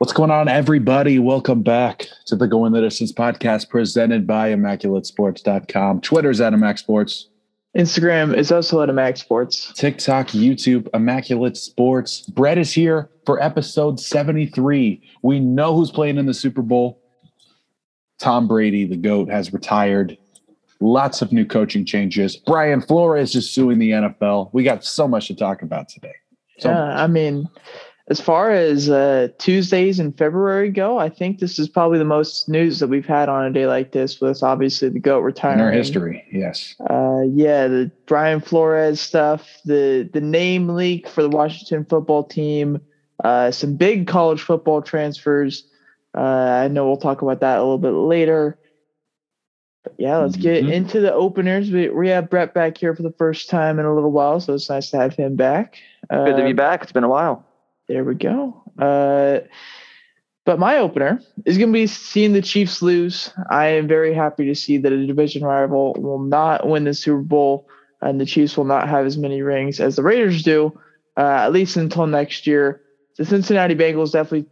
What's going on, everybody? Welcome back to the Going the Distance podcast presented by ImmaculateSports.com. Twitter's at ImmacSports. Instagram is also at ImmacSports. TikTok, YouTube, Immaculate Sports. Brett is here for episode 73. We know who's playing in the Super Bowl. Tom Brady, the GOAT, has retired. Lots of new coaching changes. Brian Flores is suing the NFL. We got so much to talk about today. As far as Tuesdays in February go, I think this is probably the most news that we've had on a day like this, with obviously the GOAT retiring. In our history, yes. The Brian Flores stuff, the name leak for the Washington football team, some big college football transfers. I know we'll talk about that a little bit later. But yeah, let's get into the openers. We have Brett back here for the first time in a little while, so it's nice to have him back. Good to be back. It's been a while. There we go. But my opener is going to be seeing the Chiefs lose. I am very happy to see that a division rival will not win the Super Bowl, and the Chiefs will not have as many rings as the Raiders do, at least until next year. The Cincinnati Bengals definitely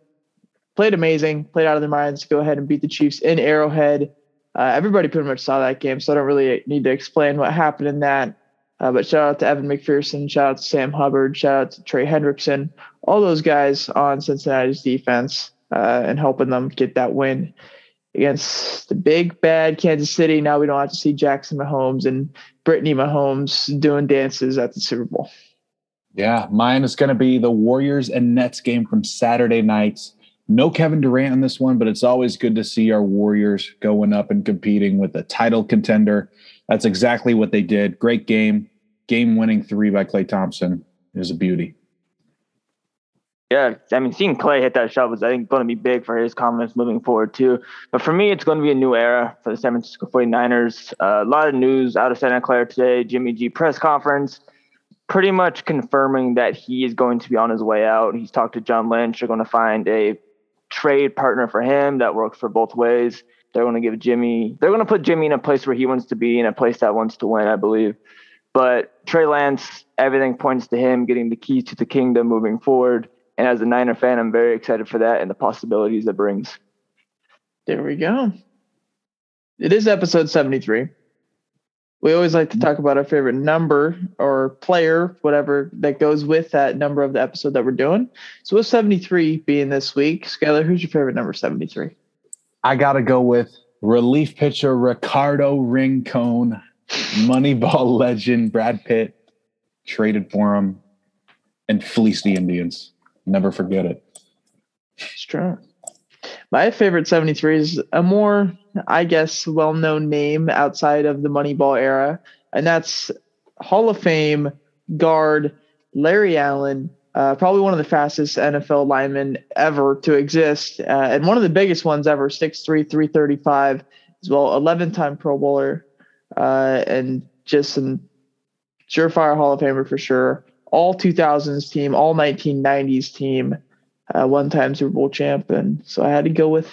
played amazing, played out of their minds to go ahead and beat the Chiefs in Arrowhead. Everybody pretty much saw that game, so I don't really need to explain what happened in that. But shout out to Evan McPherson, shout out to Sam Hubbard, shout out to Trey Hendrickson, all those guys on Cincinnati's defense and helping them get that win against the big, bad Kansas City. Now we don't have to see Jackson Mahomes and Brittany Mahomes doing dances at the Super Bowl. Yeah, mine is going to be the Warriors and Nets game from Saturday nights. No Kevin Durant in this one, but it's always good to see our Warriors going up and competing with a title contender. That's exactly what they did. Great game. Game-winning three by Klay Thompson is a beauty. Yeah, I mean, seeing Klay hit that shot was, I think, going to be big for his confidence moving forward, too. But for me, it's going to be a new era for the San Francisco 49ers. A lot of news out of Santa Clara today. Jimmy G press conference pretty much confirming that he is going to be on his way out. He's talked to John Lynch. They're going to find a trade partner for him that works for both ways. They're going to give Jimmy, they're going to put Jimmy in a place where he wants to be, in a place that wants to win, I believe. But Trey Lance, everything points to him getting the keys to the kingdom moving forward. And as a Niner fan, I'm very excited for that and the possibilities it brings. There we go. It is episode 73. We always like to talk about our favorite number or player, whatever that goes with that number of the episode that we're doing. So with 73 being this week, Skylar, who's your favorite number 73? I got to go with relief pitcher Ricardo Rincon, Moneyball legend Brad Pitt traded for him and fleeced the Indians. Never forget it. It's true. My favorite 73 is a more, I guess, well-known name outside of the Moneyball era, and that's Hall of Fame guard Larry Allen. Probably one of the fastest NFL linemen ever to exist, and one of the biggest ones ever, 6'3", 335, as well, 11-time Pro Bowler, and just an surefire Hall of Famer for sure. All 2000s team, all 1990s team, one-time Super Bowl champ, and so I had to go with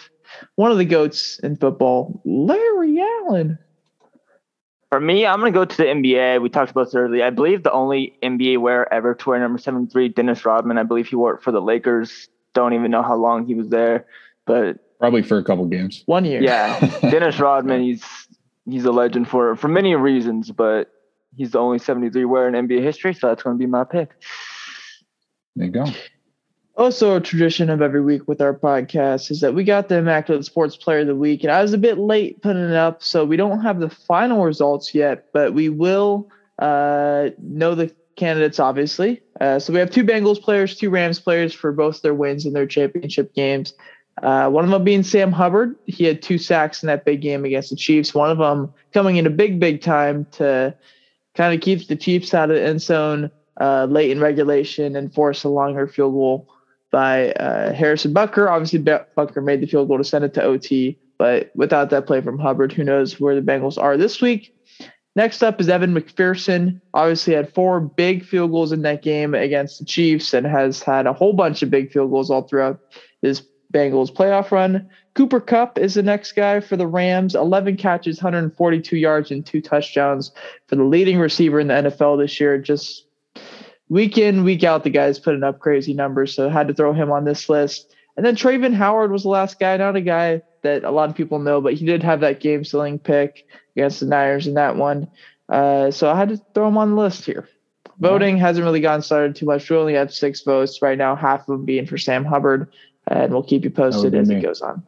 one of the GOATs in football, Larry Allen. For me, I'm going to go to the NBA. We talked about this earlier. I believe the only NBA wearer ever to wear number 73, Dennis Rodman. I believe he wore it for the Lakers. Don't even know how long he was there, but probably for a couple games. 1 year. Yeah. Dennis Rodman, he's a legend for many reasons, but he's the only 73 wearer in NBA history, so that's going to be my pick. There you go. Also, a tradition of every week with our podcast is that we got the Immaculate Sports Player of the Week, and I was a bit late putting it up, so we don't have the final results yet, but we will know the candidates, obviously. So we have two Bengals players, two Rams players for both their wins in their championship games. One of them being Sam Hubbard. He had 2 sacks in that big game against the Chiefs. One of them coming in a big time to kind of keep the Chiefs out of the end zone late in regulation and force a longer field goal by Harrison Butker. Obviously, Butker made the field goal to send it to OT, but without that play from Hubbard, who knows where the Bengals are this week. Next up is Evan McPherson. Obviously had 4 big field goals in that game against the Chiefs and has had a whole bunch of big field goals all throughout his Bengals playoff run. Cooper Kupp is the next guy for the Rams. 11 catches, 142 yards, and 2 touchdowns for the leading receiver in the NFL this year. Just week in, week out, the guy's putting up crazy numbers, so had to throw him on this list. And then Traven Howard was the last guy, not a guy that a lot of people know, but he did have that game-sealing pick against the Niners in that one. So I had to throw him on the list here. Voting hasn't really gotten started too much. We only have 6 votes right now, half of them being for Sam Hubbard, and we'll keep you posted as it goes on.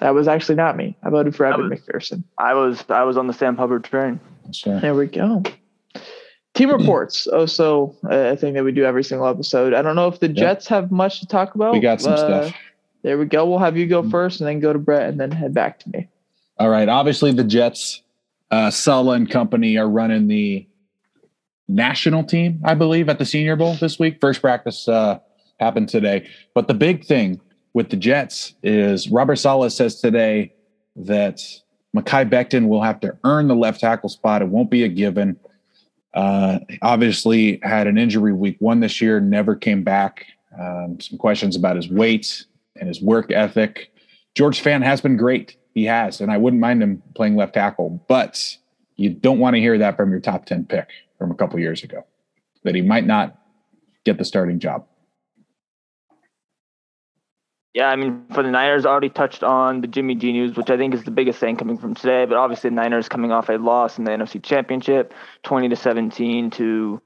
That was actually not me. I voted for Evan McPherson. I was on the Sam Hubbard train. Sure. There we go. Team reports. Also, a thing that we do every single episode. I don't know if the Jets have much to talk about. We got some stuff. There we go. We'll have you go first and then go to Brett and then head back to me. All right. Obviously, the Jets, Sala and company are running the national team, I believe, at the Senior Bowl this week. First practice happened today. But the big thing with the Jets is Robert Saleh says today that Mekhi Becton will have to earn the left tackle spot. It won't be a given. Obviously had an injury week 1 this year, never came back. Some questions about his weight and his work ethic. George Fan has been great. He has, and I wouldn't mind him playing left tackle, but you don't want to hear that from your top 10 pick from a couple years ago, that he might not get the starting job. Yeah, I mean, for the Niners, already touched on the Jimmy G news, which I think is the biggest thing coming from today. But obviously, the Niners coming off a loss in the NFC Championship, 20-17 to,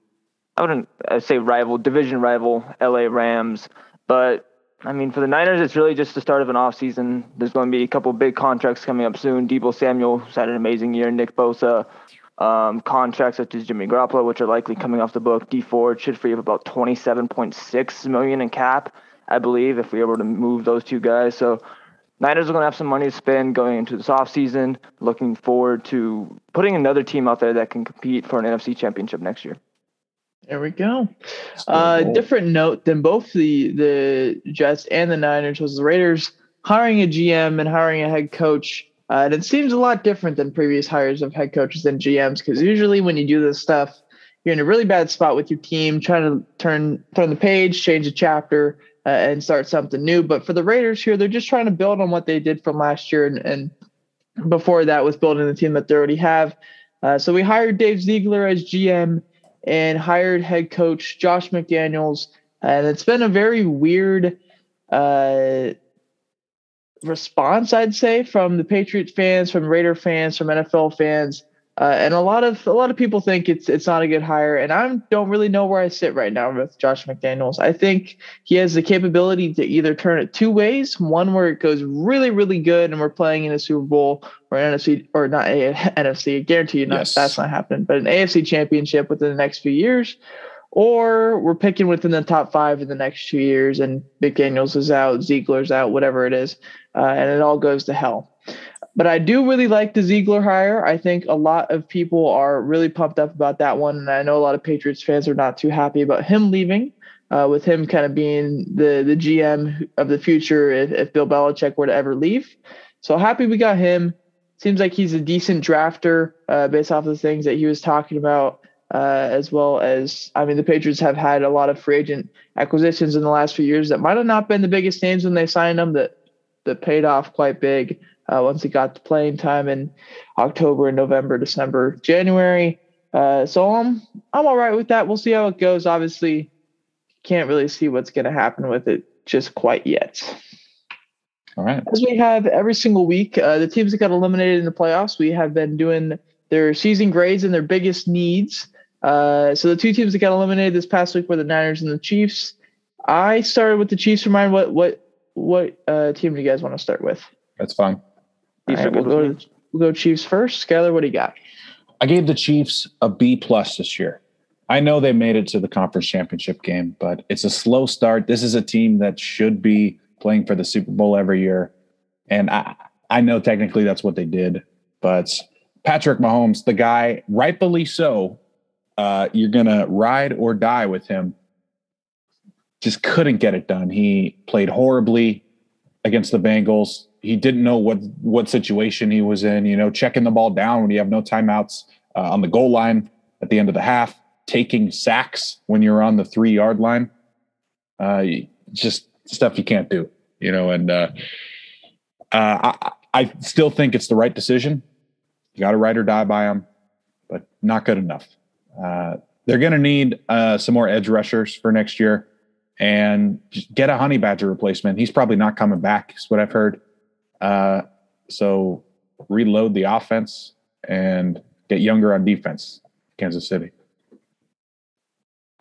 I'd say division rival, L.A. Rams. But, I mean, for the Niners, it's really just the start of an offseason. There's going to be a couple big contracts coming up soon. Deebo Samuel, who's had an amazing year. Nick Bosa, contracts such as Jimmy Garoppolo, which are likely coming off the book. Dee Ford should free up about $27.6 million in cap, I believe, if we were to move those two guys. So Niners are going to have some money to spend going into this offseason, looking forward to putting another team out there that can compete for an NFC championship next year. There we go. Different note than both the Jets and the Niners was the Raiders hiring a GM and hiring a head coach. And it seems a lot different than previous hires of head coaches and GMs, because usually when you do this stuff, you're in a really bad spot with your team, trying to turn the page, change the chapter, and start something new. But for the Raiders here, they're just trying to build on what they did from last year and before that was building the team that they already have. So we hired Dave Ziegler as GM and hired head coach Josh McDaniels. And it's been a very weird response, I'd say, from the Patriots fans, from Raider fans, from NFL fans. And a lot of people think it's not a good hire, and I don't really know where I sit right now with Josh McDaniels. I think he has the capability to either turn it two ways: one where it goes really, really good, and we're playing in a Super Bowl or NFC. I guarantee you, that's not happening. But an AFC championship within the next few years, or we're picking within the top 5 in the next 2 years, and McDaniels is out, Ziegler's out, whatever it is, and it all goes to hell. But I do really like the Ziegler hire. I think a lot of people are really pumped up about that one. And I know a lot of Patriots fans are not too happy about him leaving, with him kind of being the GM of the future if Bill Belichick were to ever leave. So happy we got him. Seems like he's a decent drafter based off the things that he was talking about, as well as, I mean, the Patriots have had a lot of free agent acquisitions in the last few years that might have not been the biggest names when they signed them that paid off quite big. Once he got to playing time in October, November, December, January. So I'm all right with that. We'll see how it goes. Obviously, can't really see what's going to happen with it just quite yet. All right. As we have every single week, the teams that got eliminated in the playoffs, we have been doing their season grades and their biggest needs. So the two teams that got eliminated this past week were the Niners and the Chiefs. I started with the Chiefs. Remind what team do you guys want to start with? That's fine. Right, we'll go Chiefs first. Skyler, what do you got? I gave the Chiefs a B+ this year. I know they made it to the conference championship game, but it's a slow start. This is a team that should be playing for the Super Bowl every year. And I know technically that's what they did, but Patrick Mahomes, the guy, rightfully so, you're going to ride or die with him. Just couldn't get it done. He played horribly against the Bengals. He didn't know what situation he was in, checking the ball down when you have no timeouts, on the goal line at the end of the half, taking sacks when you're on the 3-yard line. Just stuff you can't do, I still think it's the right decision. You got to ride or die by him, but not good enough. They're going to need some more edge rushers for next year. and get a honey badger replacement. He's probably not coming back, is what I've heard. So reload the offense and get younger on defense, Kansas City.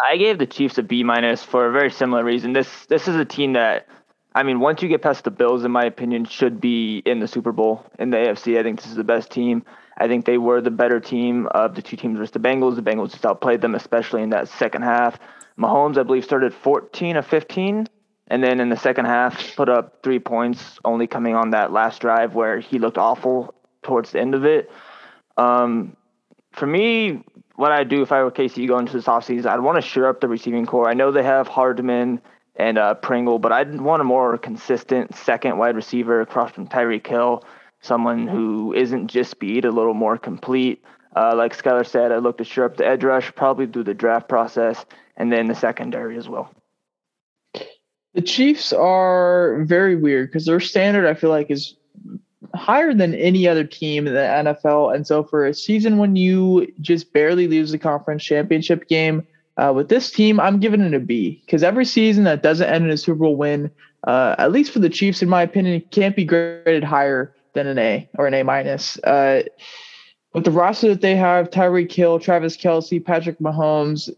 I gave the Chiefs a B- for a very similar reason. This is a team that, I mean, once you get past the Bills, in my opinion, should be in the Super Bowl in the AFC. I think this is the best team. I think they were the better team of the two teams versus the Bengals. The Bengals just outplayed them, especially in that second half. Mahomes, I believe, started 14 of 15, and then in the second half put up 3 points, only coming on that last drive where he looked awful towards the end of it. For me, what I'd do if I were KC going into this offseason, I'd want to shore up the receiving core. I know they have Hardman and Pringle, but I'd want a more consistent second wide receiver across from Tyreek Hill, someone who isn't just speed, a little more complete. Like Skylar said, I looked to shore up the edge rush, probably through the draft process, and then the secondary as well. The Chiefs are very weird because their standard, I feel like, is higher than any other team in the NFL. And so for a season when you just barely lose the conference championship game, with this team, I'm giving it a B, because every season that doesn't end in a Super Bowl win, at least for the Chiefs, in my opinion, can't be graded higher than an A or an A-. With the roster that they have, Tyreek Hill, Travis Kelce, Patrick Mahomes,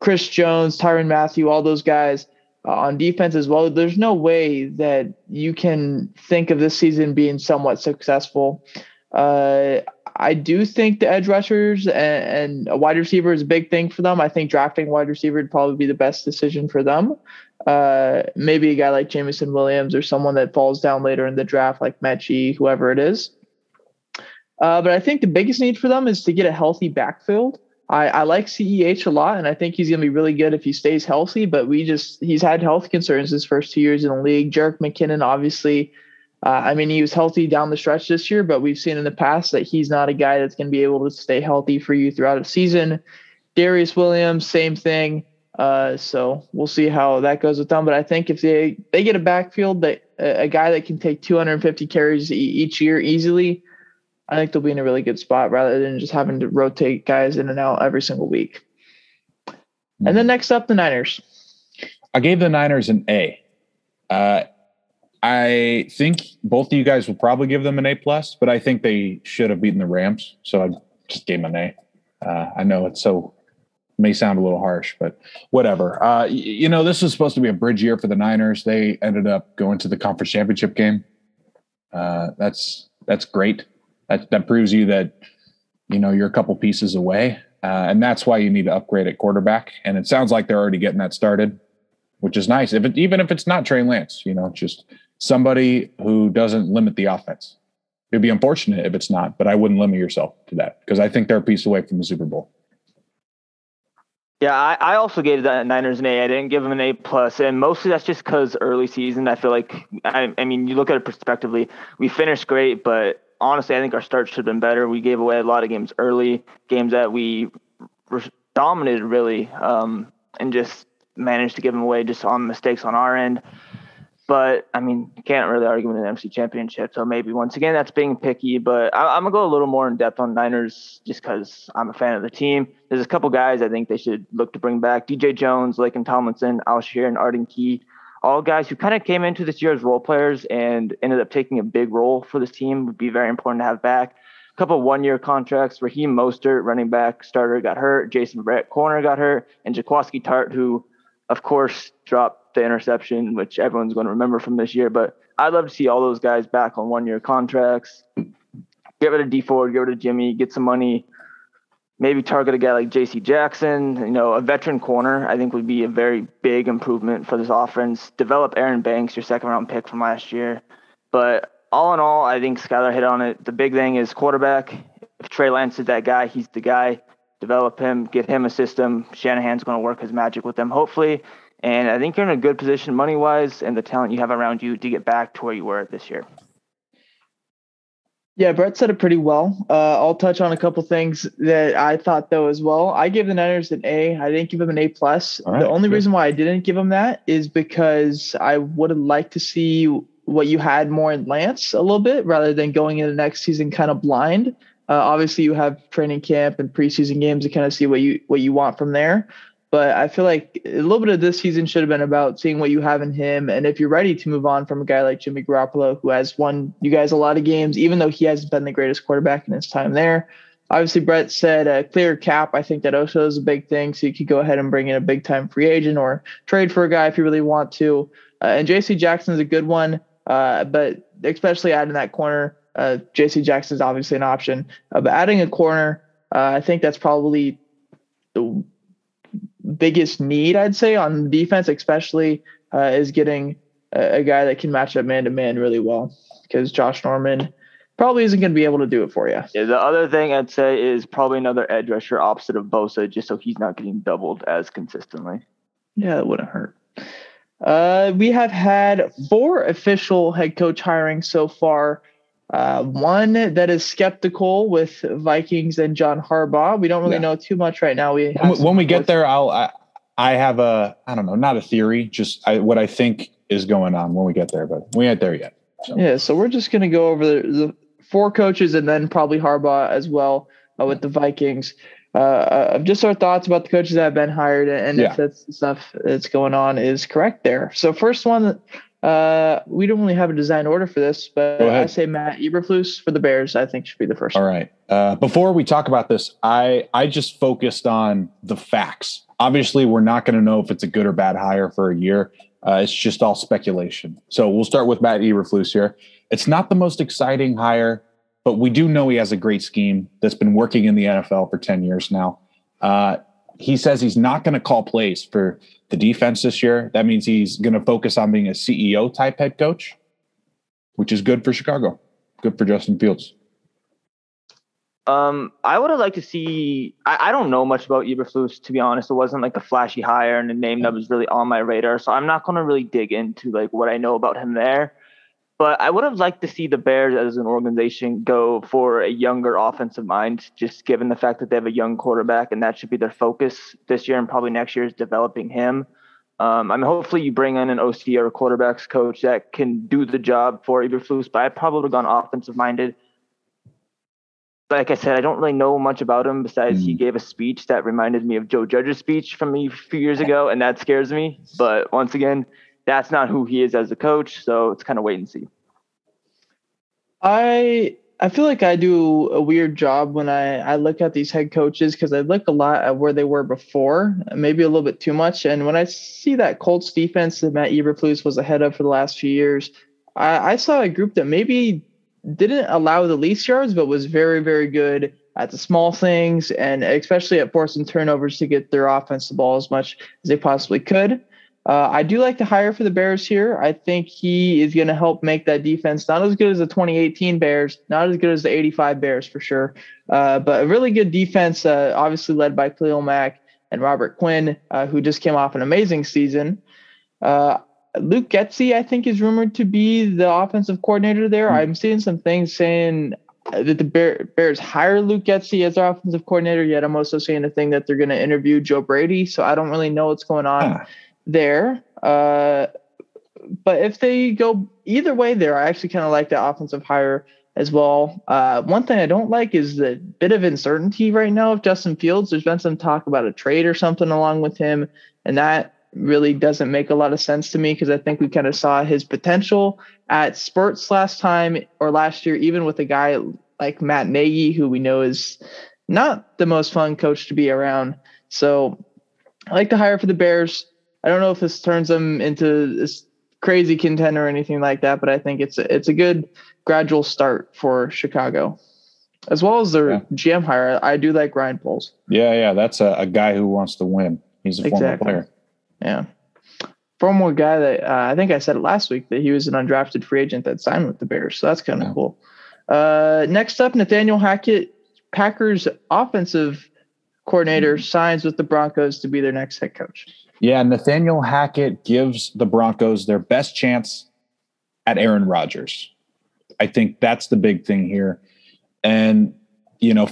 Chris Jones, Tyrann Mathieu, all those guys on defense as well, there's no way that you can think of this season being somewhat successful. I do think the edge rushers and a wide receiver is a big thing for them. I think drafting wide receiver would probably be the best decision for them. Maybe a guy like Jamison Williams or someone that falls down later in the draft, like Mechie, whoever it is. But I think the biggest need for them is to get a healthy backfield. I like CEH a lot, and I think he's going to be really good if he stays healthy, but he's had health concerns his first 2 years in the league. Jerick McKinnon, obviously, he was healthy down the stretch this year, but we've seen in the past that he's not a guy that's going to be able to stay healthy for you throughout a season. Darius Williams, same thing. So we'll see how that goes with them. But I think if they get a backfield, a guy that can take 250 carries each year easily, I think they'll be in a really good spot rather than just having to rotate guys in and out every single week. And then next up, the Niners. I gave the Niners an A. I think both of you guys will probably give them an A+, but I think they should have beaten the Rams. So I just gave them an A. I know it may sound a little harsh, but whatever. This is supposed to be a bridge year for the Niners. They ended up going to the conference championship game. That's great. That proves you that, you're a couple pieces away. And that's why you need to upgrade at quarterback. And it sounds like they're already getting that started, which is nice. Even if it's not Trey Lance, just somebody who doesn't limit the offense. It'd be unfortunate if it's not, but I wouldn't limit yourself to that because I think they're a piece away from the Super Bowl. Yeah, I also gave the Niners an A. I didn't give them an A+, and mostly that's just because early season, I feel like, you look at it prospectively, we finished great, but honestly, I think our start should have been better. We gave away a lot of games early, games that we dominated really, and just managed to give them away just on mistakes on our end. But, can't really argue with an NFC championship, so maybe once again that's being picky. But I'm going to go a little more in depth on Niners just because I'm a fan of the team. There's a couple guys I think they should look to bring back. DJ Jones, Laken Tomlinson, Alshire, and Arden Key, all guys who kind of came into this year as role players and ended up taking a big role for this team, would be very important to have back. A couple one-year contracts. Raheem Mostert, running back starter, got hurt. Jason Brett, corner, got hurt. And Jaquaski Tart, who, of course, dropped the interception, which everyone's going to remember from this year. But I'd love to see all those guys back on one-year contracts. Get rid of Dee Ford, get rid of Jimmy, get some money, maybe target a guy like J.C. Jackson. A veteran corner I think would be a very big improvement for this offense. Develop Aaron Banks, your second-round pick from last year. But all in all, I think Skylar hit on it. The big thing is quarterback. If Trey Lance is that guy, he's the guy. Develop him, get him a system. Shanahan's going to work his magic with them, hopefully. And I think you're in a good position money-wise and the talent you have around you to get back to where you were this year. Yeah, Brett said it pretty well. I'll touch on a couple things that I thought, though, as well. I gave the Niners an A. I didn't give them an A+. Right, the only reason why I didn't give them that is because I would have liked to see what you had more in Lance a little bit rather than going into next season kind of blind. Obviously, you have training camp and preseason games to kind of see what you want from there. But I feel like a little bit of this season should have been about seeing what you have in him. And if you're ready to move on from a guy like Jimmy Garoppolo, who has won you guys a lot of games, even though he hasn't been the greatest quarterback in his time there. Obviously, Brett said a clear cap. I think that also is a big thing. So you could go ahead and bring in a big time free agent or trade for a guy if you really want to. And J.C. Jackson is a good one, but especially adding that corner. J.C. Jackson is obviously an option. But adding a corner, I think that's probably the biggest need, I'd say, on defense, especially is getting a guy that can match up man-to-man really well, because Josh Norman probably isn't going to be able to do it for you. Yeah, the other thing I'd say is probably another edge rusher opposite of Bosa, just so he's not getting doubled as consistently. Yeah, that wouldn't hurt. We have had 4 official head coach hirings so far. One that is skeptical with Vikings and John Harbaugh. We don't really know too much right now. When we get there, I have what I think is going on when we get there, but we ain't there yet. So. Yeah, so we're just going to go over the 4 coaches and then probably Harbaugh as well with the Vikings. Just our thoughts about the coaches that have been hired and if that's stuff that's going on is correct there. So first one, we don't really have a design order for this, but I say Matt Eberflus for the Bears, I think should be the first. All right. Before we talk about this, I just focused on the facts. Obviously, we're not going to know if it's a good or bad hire for a year. It's just all speculation. So we'll start with Matt Eberflus here. It's not the most exciting hire, but we do know he has a great scheme that's been working in the NFL for 10 years now. He says he's not going to call plays for the defense this year. That means he's going to focus on being a CEO type head coach, which is good for Chicago. Good for Justin Fields. I would have liked to see, I don't know much about Eberflus, to be honest. It wasn't like a flashy hire and a name that was really on my radar. So I'm not going to really dig into like what I know about him there. But I would have liked to see the Bears as an organization go for a younger offensive mind, just given the fact that they have a young quarterback, and that should be their focus this year and probably next year is developing him. I mean, hopefully you bring in an OC or a quarterbacks coach that can do the job for Eberflus, but I probably would have gone offensive-minded. Like I said, I don't really know much about him besides he gave a speech that reminded me of Joe Judge's speech from a few years ago, and that scares me. But once again, that's not who he is as a coach, so it's kind of wait and see. I feel like I do a weird job when I look at these head coaches, because I look a lot at where they were before, maybe a little bit too much. And when I see that Colts defense that Matt Eberflus was ahead of for the last few years, I saw a group that maybe didn't allow the least yards, but was very, very good at the small things, and especially at forcing turnovers to get their offense the ball as much as they possibly could. I do like the hire for the Bears here. I think he is going to help make that defense not as good as the 2018 Bears, not as good as the 85 Bears for sure, but a really good defense, obviously led by Khalil Mack and Robert Quinn, who just came off an amazing season. Luke Getsy, I think, is rumored to be the offensive coordinator there. I'm seeing some things saying that the Bears hire Luke Getsy as their offensive coordinator, yet I'm also seeing a thing that they're going to interview Joe Brady, so I don't really know what's going on. There. But if they go either way there, I actually kind of like the offensive hire as well. One thing I don't like is the bit of uncertainty right now of Justin Fields. There's been some talk about a trade or something along with him, and that really doesn't make a lot of sense to me, because I think we kind of saw his potential at spurts last year, even with a guy like Matt Nagy, who we know is not the most fun coach to be around. So I like the hire for the Bears. I don't know if this turns them into this crazy contender or anything like that, but I think it's a good gradual start for Chicago. As well as their GM hire, I do like Ryan Poles. Yeah, that's a guy who wants to win. He's a former player. Yeah. Former guy that I think I said it last week that he was an undrafted free agent that signed with the Bears, so that's kind of cool. Next up, Nathaniel Hackett, Packers offensive coordinator, signs with the Broncos to be their next head coach. Yeah, Nathaniel Hackett gives the Broncos their best chance at Aaron Rodgers. I think that's the big thing here. And,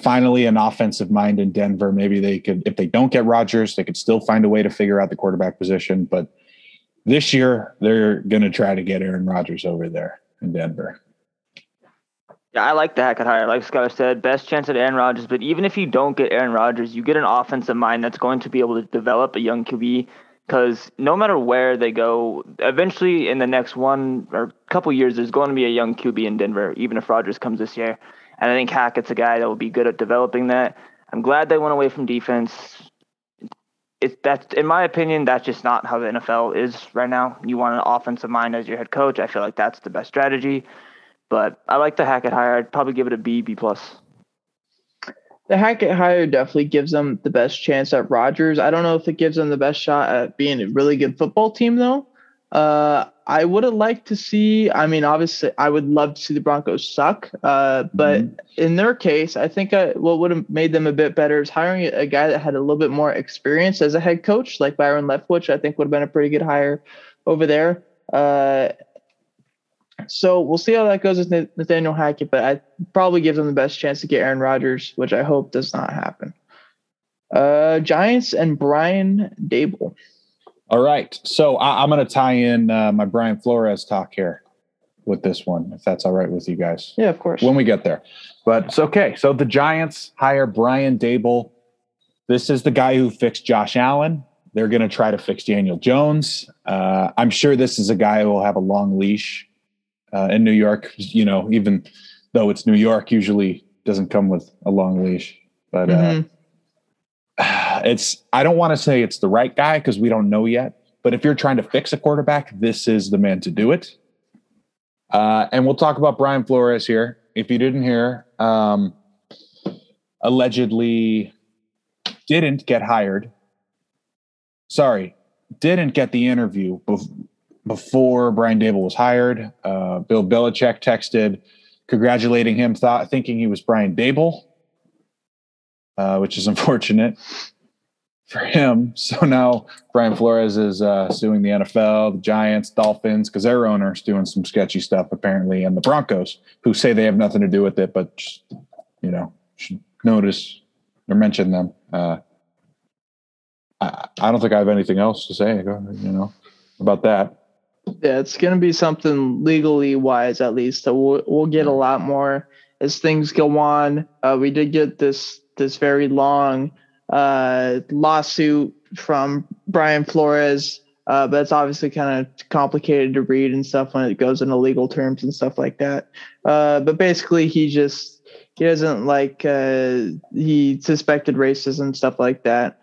finally an offensive mind in Denver. Maybe they could, if they don't get Rodgers, they could still find a way to figure out the quarterback position. But this year, they're going to try to get Aaron Rodgers over there in Denver. Yeah, I like the Hackett hire. Like Scott said, best chance at Aaron Rodgers. But even if you don't get Aaron Rodgers, you get an offensive mind that's going to be able to develop a young QB. Because no matter where they go, eventually in the next one or couple years, there's going to be a young QB in Denver, even if Rodgers comes this year. And I think Hackett's a guy that will be good at developing that. I'm glad they went away from defense. That's, in my opinion, that's just not how the NFL is right now. You want an offensive mind as your head coach. I feel like that's the best strategy. But I like the Hackett hire. I'd probably give it a B, B+. The Hackett hire definitely gives them the best chance at Rodgers. I don't know if it gives them the best shot at being a really good football team, though. I would have liked to see – I mean, obviously, I would love to see the Broncos suck. But in their case, I think what would have made them a bit better is hiring a guy that had a little bit more experience as a head coach, like Byron Leftwich. I think would have been a pretty good hire over there. So we'll see how that goes with Nathaniel Hackett, but I probably give them the best chance to get Aaron Rodgers, which I hope does not happen. Giants and Brian Daboll. All right. So I'm going to tie in my Brian Flores talk here with this one, if that's all right with you guys. Yeah, of course. When we get there. But it's okay. So the Giants hire Brian Daboll. This is the guy who fixed Josh Allen. They're going to try to fix Daniel Jones. I'm sure this is a guy who will have a long leash. In New York, you know, even though it's New York, usually doesn't come with a long leash. But I don't want to say it's the right guy because we don't know yet. But if you're trying to fix a quarterback, this is the man to do it. And we'll talk about Brian Flores here. If you didn't hear, allegedly didn't get hired. Sorry, didn't get the interview before Brian Daboll was hired. Bill Belichick texted congratulating him, thinking he was Brian Daboll, which is unfortunate for him. So now Brian Flores is suing the NFL, the Giants, Dolphins, because their owner's doing some sketchy stuff apparently, and the Broncos, who say they have nothing to do with it, but just, you know, should notice or mention them. I don't think I have anything else to say, you know, about that. Yeah, it's going to be something legally wise, at least. So we'll get a lot more as things go on. We did get this very long lawsuit from Brian Flores, but it's obviously kind of complicated to read and stuff when it goes into legal terms and stuff like that. But basically, he doesn't like he suspected racism and stuff like that,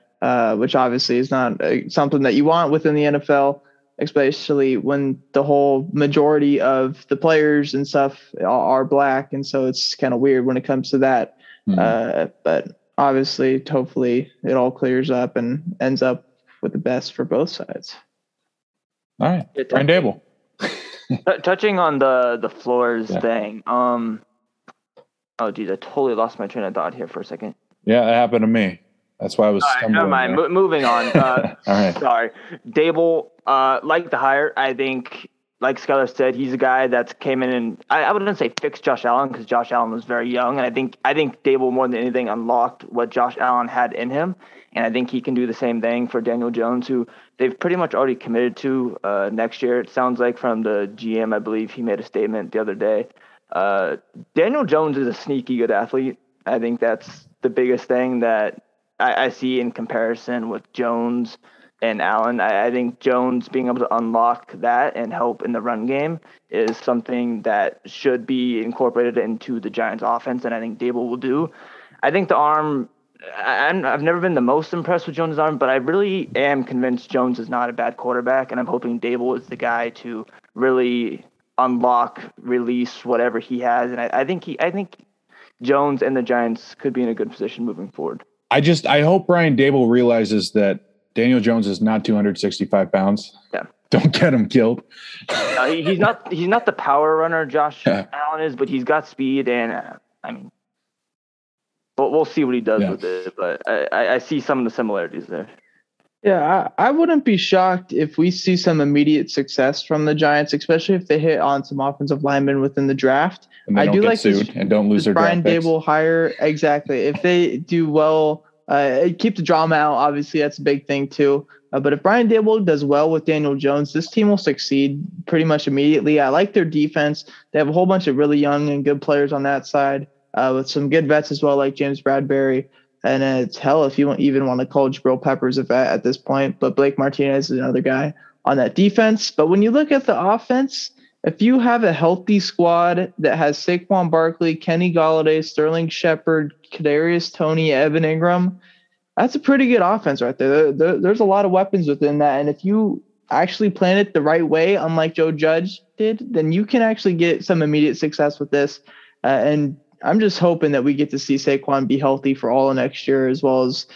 which obviously is not something that you want within the NFL. Especially when the whole majority of the players and stuff are black. And so it's kind of weird when it comes to that. Mm-hmm. But obviously, hopefully it all clears up and ends up with the best for both sides. All right. Brian Daboll. Touching on the Flores thing. Oh, geez, I totally lost my train of thought here for a second. Yeah, that happened to me. That's why I was stumbling. All right, never mind. Moving on. All right. Sorry. Daboll, like the hire, I think, like Skylar said, he's a guy that's came in and I wouldn't say fixed Josh Allen because Josh Allen was very young. And I think Daboll, more than anything, unlocked what Josh Allen had in him. And I think he can do the same thing for Daniel Jones, who they've pretty much already committed to next year. It sounds like from the GM, I believe he made a statement the other day. Daniel Jones is a sneaky good athlete. I think that's the biggest thing that I see in comparison with Jones and Allen. I think Jones being able to unlock that and help in the run game is something that should be incorporated into the Giants offense. And I think Daboll will do. I think the arm, I've never been the most impressed with Jones' arm, but I really am convinced Jones is not a bad quarterback. And I'm hoping Daboll is the guy to really unlock, release whatever he has. And I think Jones and the Giants could be in a good position moving forward. I hope Brian Daboll realizes that Daniel Jones is not 265 pounds. Yeah. Don't get him killed. He's not the power runner Josh Allen is, but he's got speed. And but we'll see what he does with it. But I see some of the similarities there. Yeah, I wouldn't be shocked if we see some immediate success from the Giants, especially if they hit on some offensive linemen within the draft. And I do like sued and don't lose their Brian Daboll hire. Exactly. If they do well, keep the drama out. Obviously, that's a big thing too. But if Brian Daboll does well with Daniel Jones, this team will succeed pretty much immediately. I like their defense. They have a whole bunch of really young and good players on that side, with some good vets as well, like James Bradberry. And it's hell if you even want to call Jabril Peppers a vet at this point. But Blake Martinez is another guy on that defense. But when you look at the offense, if you have a healthy squad that has Saquon Barkley, Kenny Golladay, Sterling Shepard, Kadarius Toney, Evan Ingram, that's a pretty good offense right there. There's a lot of weapons within that. And if you actually plan it the right way, unlike Joe Judge did, then you can actually get some immediate success with this. And I'm just hoping that we get to see Saquon be healthy for all of next year, as well as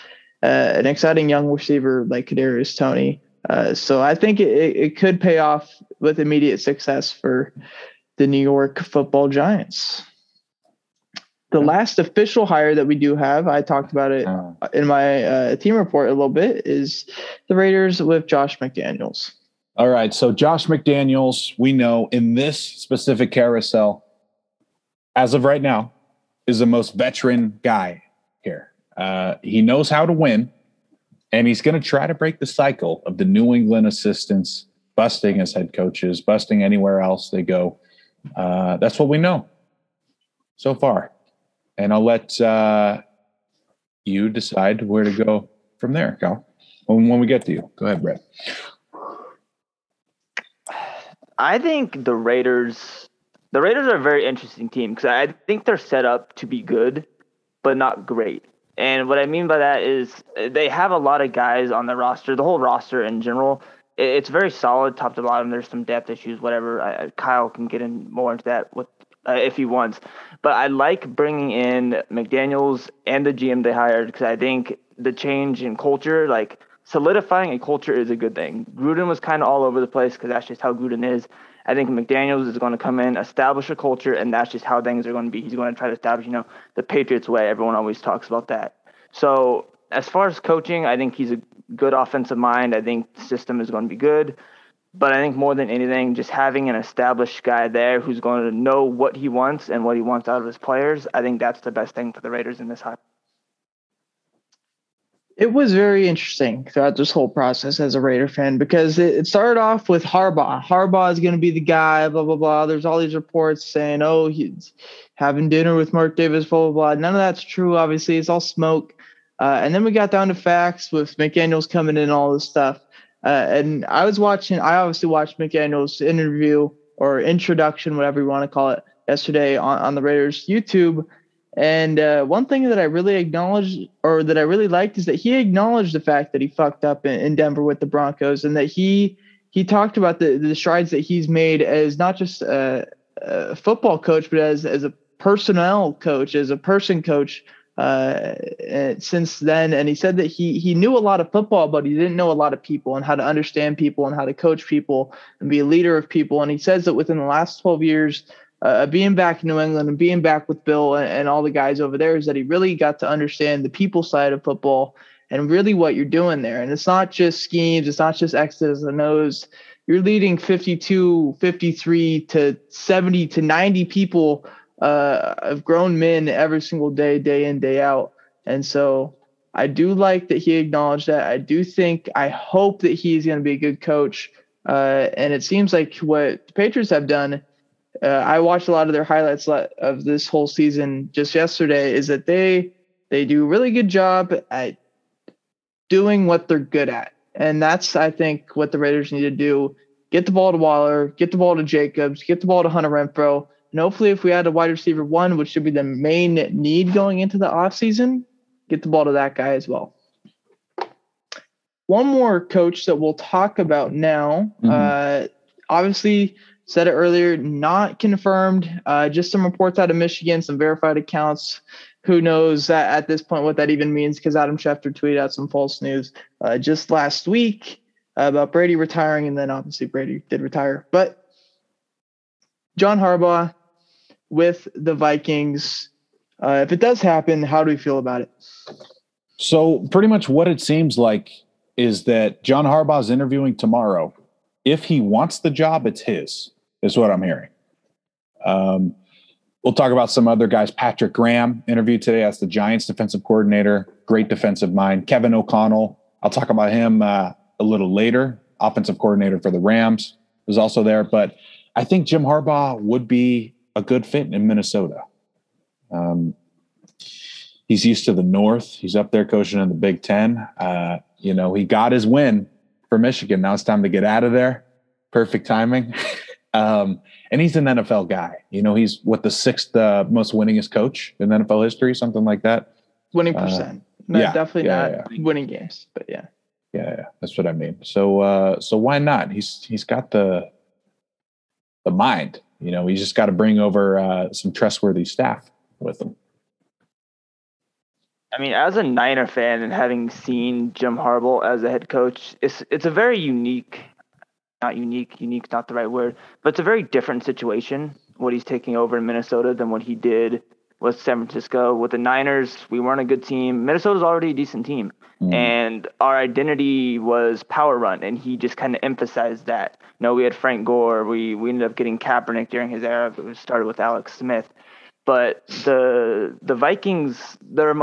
an exciting young receiver like Kadarius Toney. So I think it could pay off with immediate success for the New York Football Giants. The last official hire that we do have, I talked about it in my team report a little bit, is the Raiders with Josh McDaniels. All right. So Josh McDaniels, we know in this specific carousel, as of right now, is the most veteran guy here. He knows how to win, and he's going to try to break the cycle of the New England assistants busting as head coaches, busting anywhere else they go. That's what we know so far. And I'll let you decide where to go from there, Kyle, when we get to you. Go ahead, Brett. I think the Raiders are a very interesting team because I think they're set up to be good, but not great. And what I mean by that is they have a lot of guys on the roster, the whole roster in general. It's very solid top to bottom. There's some depth issues, whatever. Kyle can get in more into that with if he wants. But I like bringing in McDaniels and the GM they hired because I think the change in culture, like solidifying a culture, is a good thing. Gruden was kind of all over the place because that's just how Gruden is. I think McDaniels is going to come in, establish a culture, and that's just how things are going to be. He's going to try to establish, the Patriots way. Everyone always talks about that. So as far as coaching, I think he's a good offensive mind. I think the system is going to be good. But I think more than anything, just having an established guy there who's going to know what he wants and what he wants out of his players, I think that's the best thing for the Raiders in this hire. It was very interesting throughout this whole process as a Raider fan because it started off with Harbaugh. Harbaugh is going to be the guy, blah, blah, blah. There's all these reports saying, oh, he's having dinner with Mark Davis, blah, blah, blah. None of that's true, obviously. It's all smoke. And then we got down to facts with McDaniels coming in and all this stuff. And I obviously watched McDaniels' interview or introduction, whatever you want to call it, yesterday on the Raiders YouTube. And one thing that I really acknowledged or that I really liked is that he acknowledged the fact that he fucked up in Denver with the Broncos and that he talked about the strides that he's made as not just a football coach, but as a personnel coach, as a person coach since then. And he said that he knew a lot of football, but he didn't know a lot of people and how to understand people and how to coach people and be a leader of people. And he says that within the last 12 years, being back in New England and being back with Bill and all the guys over there, is that he really got to understand the people side of football and really what you're doing there. And it's not just schemes. It's not just X's and O's. You're leading 52, 53 to 70 to 90 people of grown men every single day, day in, day out. And so I do like that he acknowledged that. I hope that he's going to be a good coach. And it seems like what the Patriots have done, I watched a lot of their highlights of this whole season just yesterday, is that they do a really good job at doing what they're good at. And that's, I think, what the Raiders need to do. Get the ball to Waller, get the ball to Jacobs, get the ball to Hunter Renfrow. And hopefully if we had a wide receiver one, which should be the main need going into the offseason, get the ball to that guy as well. One more coach that we'll talk about now. Mm-hmm. Obviously, said it earlier, not confirmed, just some reports out of Michigan, some verified accounts. Who knows at this point what that even means, because Adam Schefter tweeted out some false news just last week about Brady retiring, and then obviously Brady did retire. But John Harbaugh with the Vikings, if it does happen, how do we feel about it? So pretty much what it seems like is that John Harbaugh's interviewing tomorrow. If he wants the job, it's his. Is what I'm hearing. We'll talk about some other guys. Patrick Graham interviewed today as the Giants defensive coordinator. Great defensive mind. Kevin O'Connell. I'll talk about him a little later, offensive coordinator for the Rams was also there. But I think Jim Harbaugh would be a good fit in Minnesota. He's used to the North. He's up there coaching in the Big Ten. You know, he got his win for Michigan. Now it's time to get out of there. Perfect timing. And he's an NFL guy. You know, he's what, the sixth most winningest coach in NFL history, something like that. Winning percent. Not winning games, but yeah. Yeah, that's what I mean. So, so why not? He's got the mind. You know, he's just got to bring over some trustworthy staff with him. I mean, as a Niner fan and having seen Jim Harbaugh as a head coach, it's a very unique's not the right word, but it's a very different situation, what he's taking over in Minnesota than what he did with San Francisco. With the Niners, we weren't a good team. Minnesota's already a decent team. Mm. And our identity was power run, and he just kind of emphasized that. You know, we had Frank Gore. We ended up getting Kaepernick during his era. It started with Alex Smith. But the Vikings, they're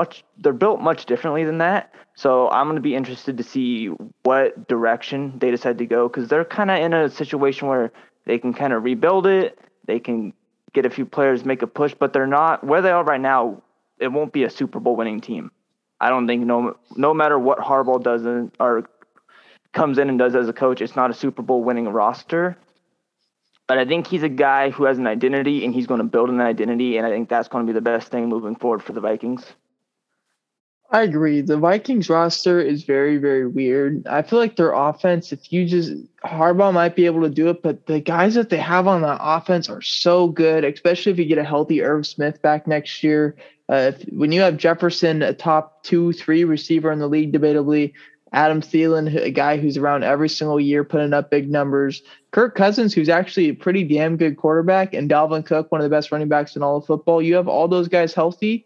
built much differently than that. So I'm going to be interested to see what direction they decide to go, because they're kind of in a situation where they can kind of rebuild it. They can get a few players, make a push, but they're not where they are right now. It won't be a Super Bowl winning team. I don't think no matter what Harbaugh does or comes in and does as a coach, it's not a Super Bowl winning roster. But I think he's a guy who has an identity, and he's going to build an identity, and I think that's going to be the best thing moving forward for the Vikings. I agree. The Vikings roster is very, very weird. I feel like their offense, Harbaugh might be able to do it, but the guys that they have on that offense are so good, especially if you get a healthy Irv Smith back next year. When you have Jefferson, a top 2-3 receiver in the league, debatably, Adam Thielen, a guy who's around every single year putting up big numbers, Kirk Cousins, who's actually a pretty damn good quarterback, and Dalvin Cook, one of the best running backs in all of football. You have all those guys healthy.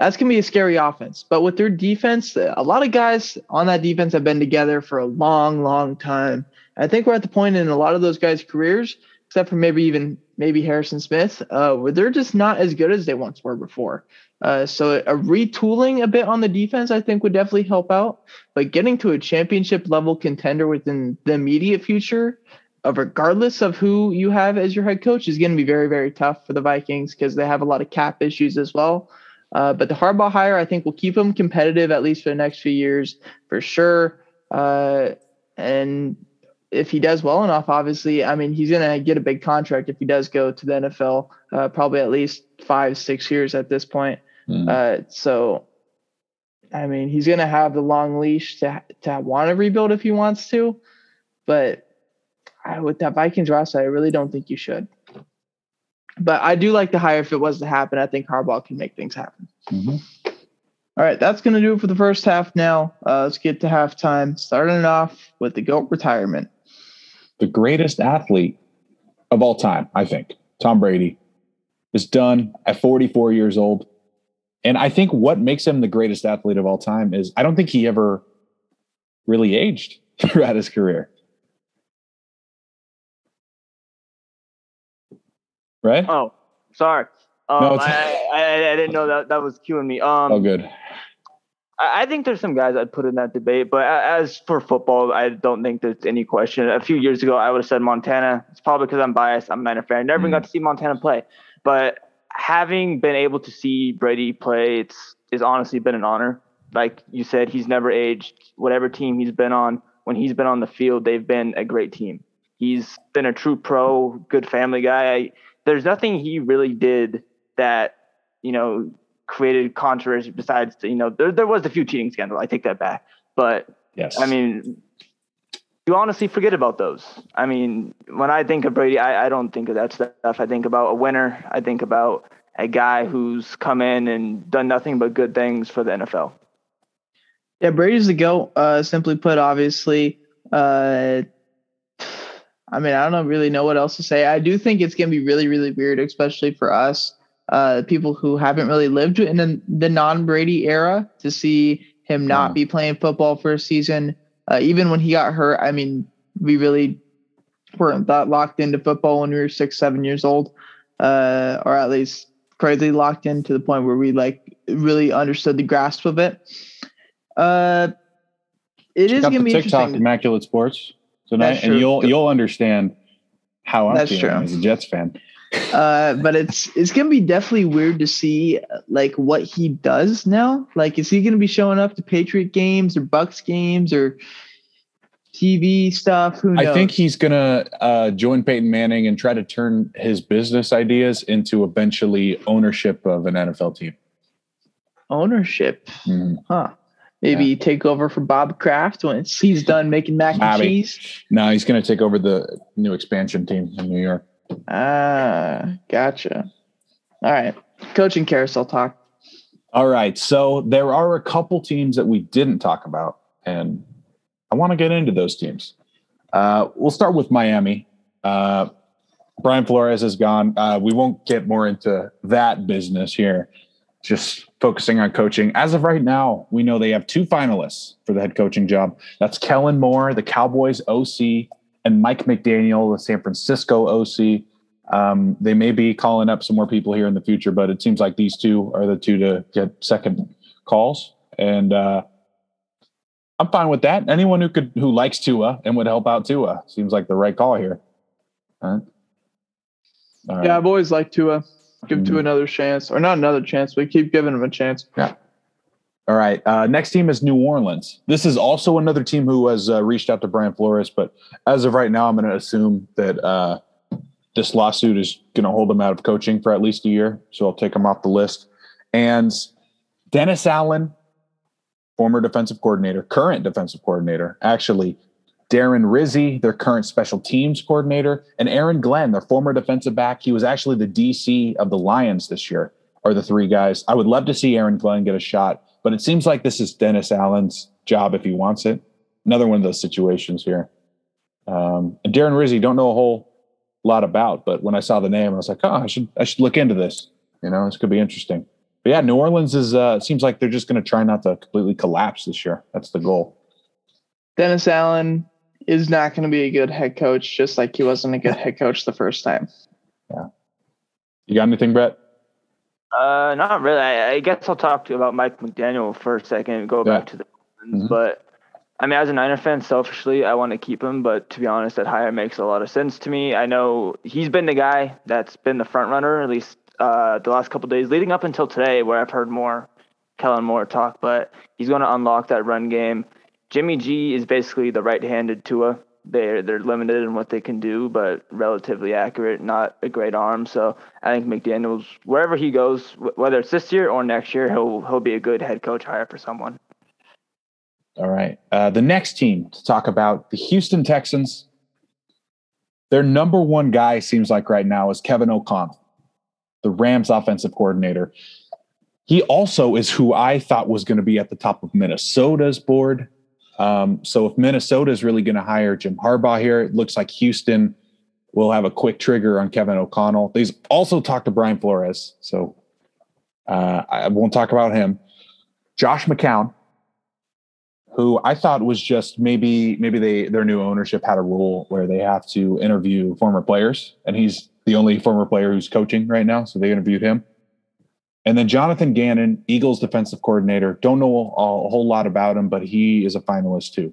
That's going to be a scary offense. But with their defense, a lot of guys on that defense have been together for a long, long time. I think we're at the point in a lot of those guys' careers, except for maybe Harrison Smith, where they're just not as good as they once were before. So a retooling a bit on the defense, I think, would definitely help out. But getting to a championship-level contender within the immediate future, regardless of who you have as your head coach, is going to be very, very tough for the Vikings because they have a lot of cap issues as well. But the Harbaugh hire, I think, will keep them competitive at least for the next few years for sure. And if he does well enough, obviously, I mean, he's going to get a big contract if he does go to the NFL, probably at least 5-6 years at this point. Mm. So, I mean, he's going to have the long leash to want to rebuild if he wants to. But with that Vikings roster, I really don't think you should. But I do like the hire if it was to happen. I think Harbaugh can make things happen. Mm-hmm. All right, that's going to do it for the first half now. Let's get to halftime. Starting it off with the GOAT retirement. The greatest athlete of all time, I think, Tom Brady, is done at 44 years old. And I think what makes him the greatest athlete of all time is I don't think he ever really aged throughout his career. Right? Oh, sorry. No, I didn't know that was cueing me. Oh, good. I think there's some guys I'd put in that debate, but as for football, I don't think there's any question. A few years ago, I would have said Montana. It's probably because I'm biased. I'm a Niner fan. I never got to see Montana play. But having been able to see Brady play, it's honestly been an honor. Like you said, he's never aged. Whatever team he's been on, when he's been on the field, they've been a great team. He's been a true pro, good family guy. There's nothing he really did that, you know, created controversy besides, you know, there was a few cheating scandal. I take that back. But, yes. I mean, you honestly forget about those. I mean, when I think of Brady, I don't think of that stuff. I think about a winner. I think about a guy who's come in and done nothing but good things for the NFL. Yeah, Brady's the GOAT, simply put, obviously. I mean, I don't really know what else to say. I do think it's going to be really, really weird, especially for us, people who haven't really lived in the non-Brady era, to see him not be playing football for a season. Even when he got hurt, I mean, we really weren't that locked into football when we were 6-7 years old, or at least crazy locked in to the point where we like really understood the grasp of it. It is going to be TikTok interesting. Immaculate Sports tonight, and you'll understand how I'm feeling as a Jets fan. But it's going to be definitely weird to see like what he does now. Like, is he going to be showing up to Patriot games or Bucks games or TV stuff? Who knows? I think he's going to join Peyton Manning and try to turn his business ideas into eventually ownership of an NFL team. Ownership? Mm. Huh. Maybe take over for Bob Kraft once he's done making mac and cheese. No, he's going to take over the new expansion team in New York. Ah, gotcha. All right. Coaching carousel talk. All right. So there are a couple teams that we didn't talk about, and I want to get into those teams. We'll start with Miami. Brian Flores is gone. We won't get more into that business here. Just focusing on coaching. As of right now, we know they have two finalists for the head coaching job. That's Kellen Moore, the Cowboys OC, and Mike McDaniel, the San Francisco OC. They may be calling up some more people here in the future, but it seems like these two are the two to get second calls. And I'm fine with that. Anyone who likes Tua and would help out Tua seems like the right call here. All right. All right. Yeah, I've always liked Tua. Give Tua another chance, or not another chance. We keep giving him a chance. Yeah. All right. Next team is New Orleans. This is also another team who has reached out to Brian Flores, but as of right now, I'm going to assume that this lawsuit is going to hold him out of coaching for at least a year. So I'll take him off the list. And Dennis Allen, former defensive coordinator, current defensive coordinator, actually Darren Rizzi, their current special teams coordinator, and Aaron Glenn, their former defensive back. He was actually the DC of the Lions this year, are the three guys. I would love to see Aaron Glenn get a shot, but it seems like this is Dennis Allen's job if he wants it. Another one of those situations here. And Darren Rizzi, don't know a whole lot about, but when I saw the name, I was like, oh, I should look into this. You know, this could be interesting. But yeah, New Orleans is. Seems like they're just going to try not to completely collapse this year. That's the goal. Dennis Allen is not going to be a good head coach, just like he wasn't a good head coach the first time. Yeah. You got anything, Brett? Not really. I guess I'll talk to you about Mike McDaniel for a second and go back to the Dolphins. Mm-hmm. But, I mean, as a Niner fan, selfishly, I want to keep him. But to be honest, that hire makes a lot of sense to me. I know he's been the guy that's been the front runner, at least the last couple of days, leading up until today, where I've heard more Kellen Moore talk. But he's going to unlock that run game. Jimmy G is basically the right-handed Tua. They're limited in what they can do, but relatively accurate, not a great arm. So I think McDaniels, wherever he goes, whether it's this year or next year, he'll be a good head coach hire for someone. All right. The next team to talk about, the Houston Texans. Their number one guy, seems like right now, is Kevin O'Connell, the Rams offensive coordinator. He also is who I thought was going to be at the top of Minnesota's board. So if Minnesota is really going to hire Jim Harbaugh here, it looks like Houston will have a quick trigger on Kevin O'Connell. They've also talked to Brian Flores, so I won't talk about him. Josh McCown, who I thought was just maybe their new ownership had a rule where they have to interview former players, and he's the only former player who's coaching right now, so they interviewed him. And then Jonathan Gannon, Eagles defensive coordinator. Don't know a whole lot about him, but he is a finalist too.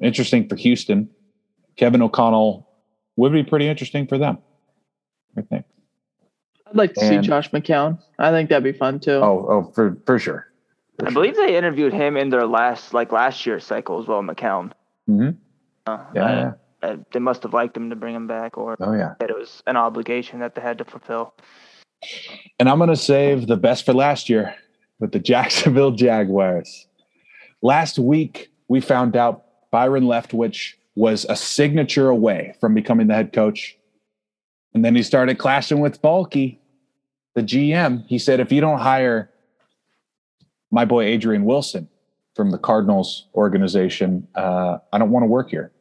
Interesting for Houston. Kevin O'Connell would be pretty interesting for them, I think. I'd like to see Josh McCown. I think that'd be fun too. Oh, for sure. I believe they interviewed him in their last year's cycle as well, McCown. Mm-hmm. They must have liked him to bring him back, or that it was an obligation that they had to fulfill. And I'm going to save the best for last year with the Jacksonville Jaguars. Last week, we found out Byron Leftwich was a signature away from becoming the head coach. And then he started clashing with Balky, the GM. He said, if you don't hire my boy Adrian Wilson from the Cardinals organization, I don't want to work here.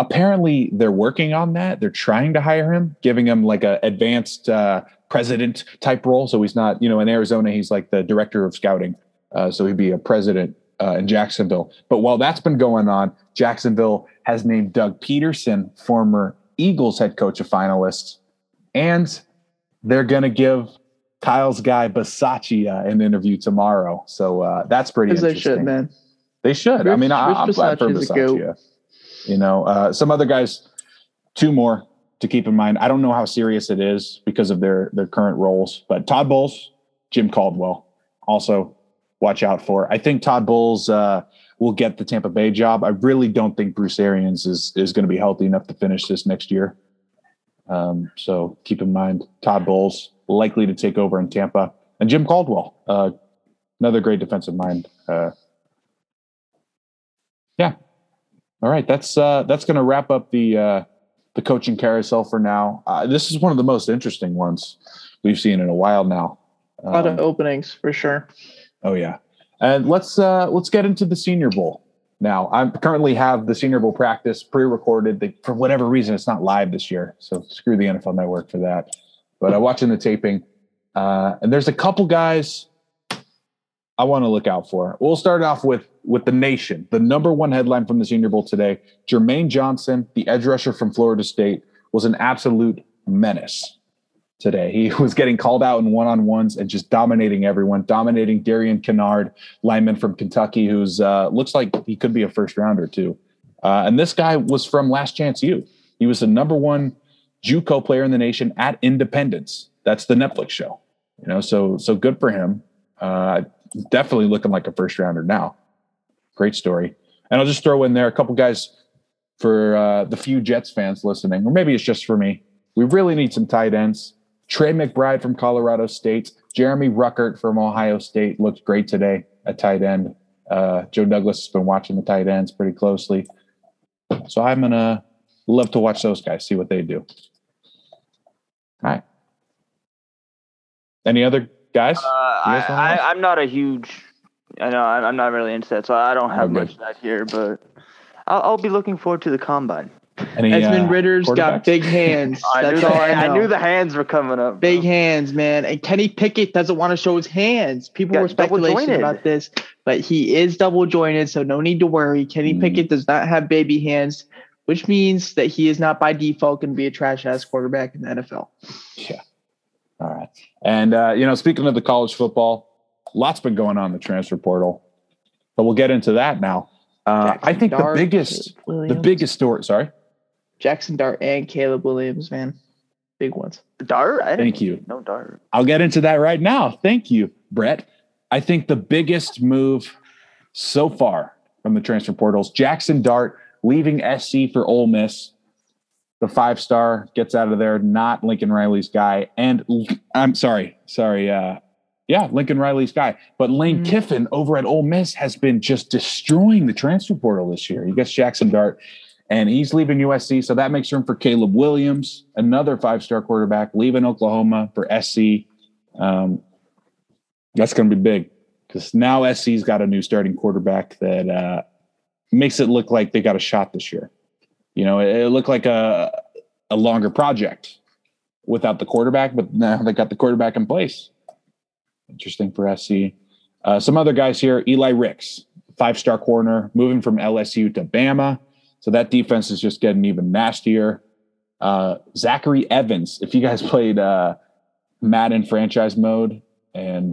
Apparently, they're working on that. They're trying to hire him, giving him like an advanced president type role. So he's not, in Arizona, he's like the director of scouting. So he'd be a president in Jacksonville. But while that's been going on, Jacksonville has named Doug Peterson, former Eagles head coach, a finalist. And they're going to give Kyle's guy Bisaccia an interview tomorrow. So that's pretty interesting. As they should, man. They should. Rich, I mean, I'm glad for Bisaccia. You know, some other guys, two more to keep in mind. I don't know how serious it is because of their current roles, but Todd Bowles, Jim Caldwell, also watch out for. I think Todd Bowles will get the Tampa Bay job. I really don't think Bruce Arians is going to be healthy enough to finish this next year. So keep in mind, Todd Bowles likely to take over in Tampa, and Jim Caldwell, another great defensive mind. Yeah. All right. That's going to wrap up the coaching carousel for now. This is one of the most interesting ones we've seen in a while now. A lot of openings for sure. Oh yeah. And let's get into the Senior Bowl. Now, I currently have the Senior Bowl practice pre-recorded. For whatever reason, it's not live this year, so screw the NFL Network for that. But I'm watching the taping, and there's a couple guys I want to look out for. We'll start off with the nation. The number one headline from the Senior Bowl today, Jermaine Johnson, the edge rusher from Florida State, was an absolute menace today. He was getting called out in one-on-ones and just dominating everyone, dominating Darian Kennard, lineman from Kentucky, who's looks like he could be a first-rounder too. And this guy was from Last Chance U. He was the number one JUCO player in the nation at Independence. That's the Netflix show, you know. So good for him. Definitely looking like a first-rounder now. Great story. And I'll just throw in there a couple guys for the few Jets fans listening, or maybe it's just for me. We really need some tight ends. Trey McBride from Colorado State, Jeremy Ruckert from Ohio State looked great today at tight end. Joe Douglas has been watching the tight ends pretty closely. So I'm going to love to watch those guys, see what they do. All right. Any other guys? I'm not a huge – I know I'm not really into that, so I don't have much of that here, but I'll be looking forward to the combine. Esmond Ritter's got big hands. That's all I know. I knew the hands were coming up. Big hands, man. And Kenny Pickett doesn't want to show his hands. People were speculating about this, but he is double jointed, so no need to worry. Kenny Pickett does not have baby hands, which means that he is not by default going to be a trash ass quarterback in the NFL. Yeah. All right. And speaking of the college football, lots been going on in the transfer portal, but we'll get into that now. I think the biggest story. Sorry. Jackson Dart and Caleb Williams, man. Big ones. Dart? Thank you. No Dart. I'll get into that right now. Thank you, Brett. I think the biggest move so far from the transfer portals, Jackson Dart leaving SC for Ole Miss. The five-star gets out of there, not Lincoln Riley's guy. And I'm sorry. Lincoln Riley's guy. But Lane Kiffin over at Ole Miss has been just destroying the transfer portal this year. He gets Jackson Dart. And he's leaving USC, so that makes room for Caleb Williams, another five-star quarterback, leaving Oklahoma for SC. That's going to be big because now SC's got a new starting quarterback that makes it look like they got a shot this year. You know, it looked like a longer project without the quarterback, but now they got the quarterback in place. Interesting for SC. Some other guys here, Eli Ricks, five-star corner, moving from LSU to Bama. So that defense is just getting even nastier. Zachary Evans, if you guys played Madden franchise mode and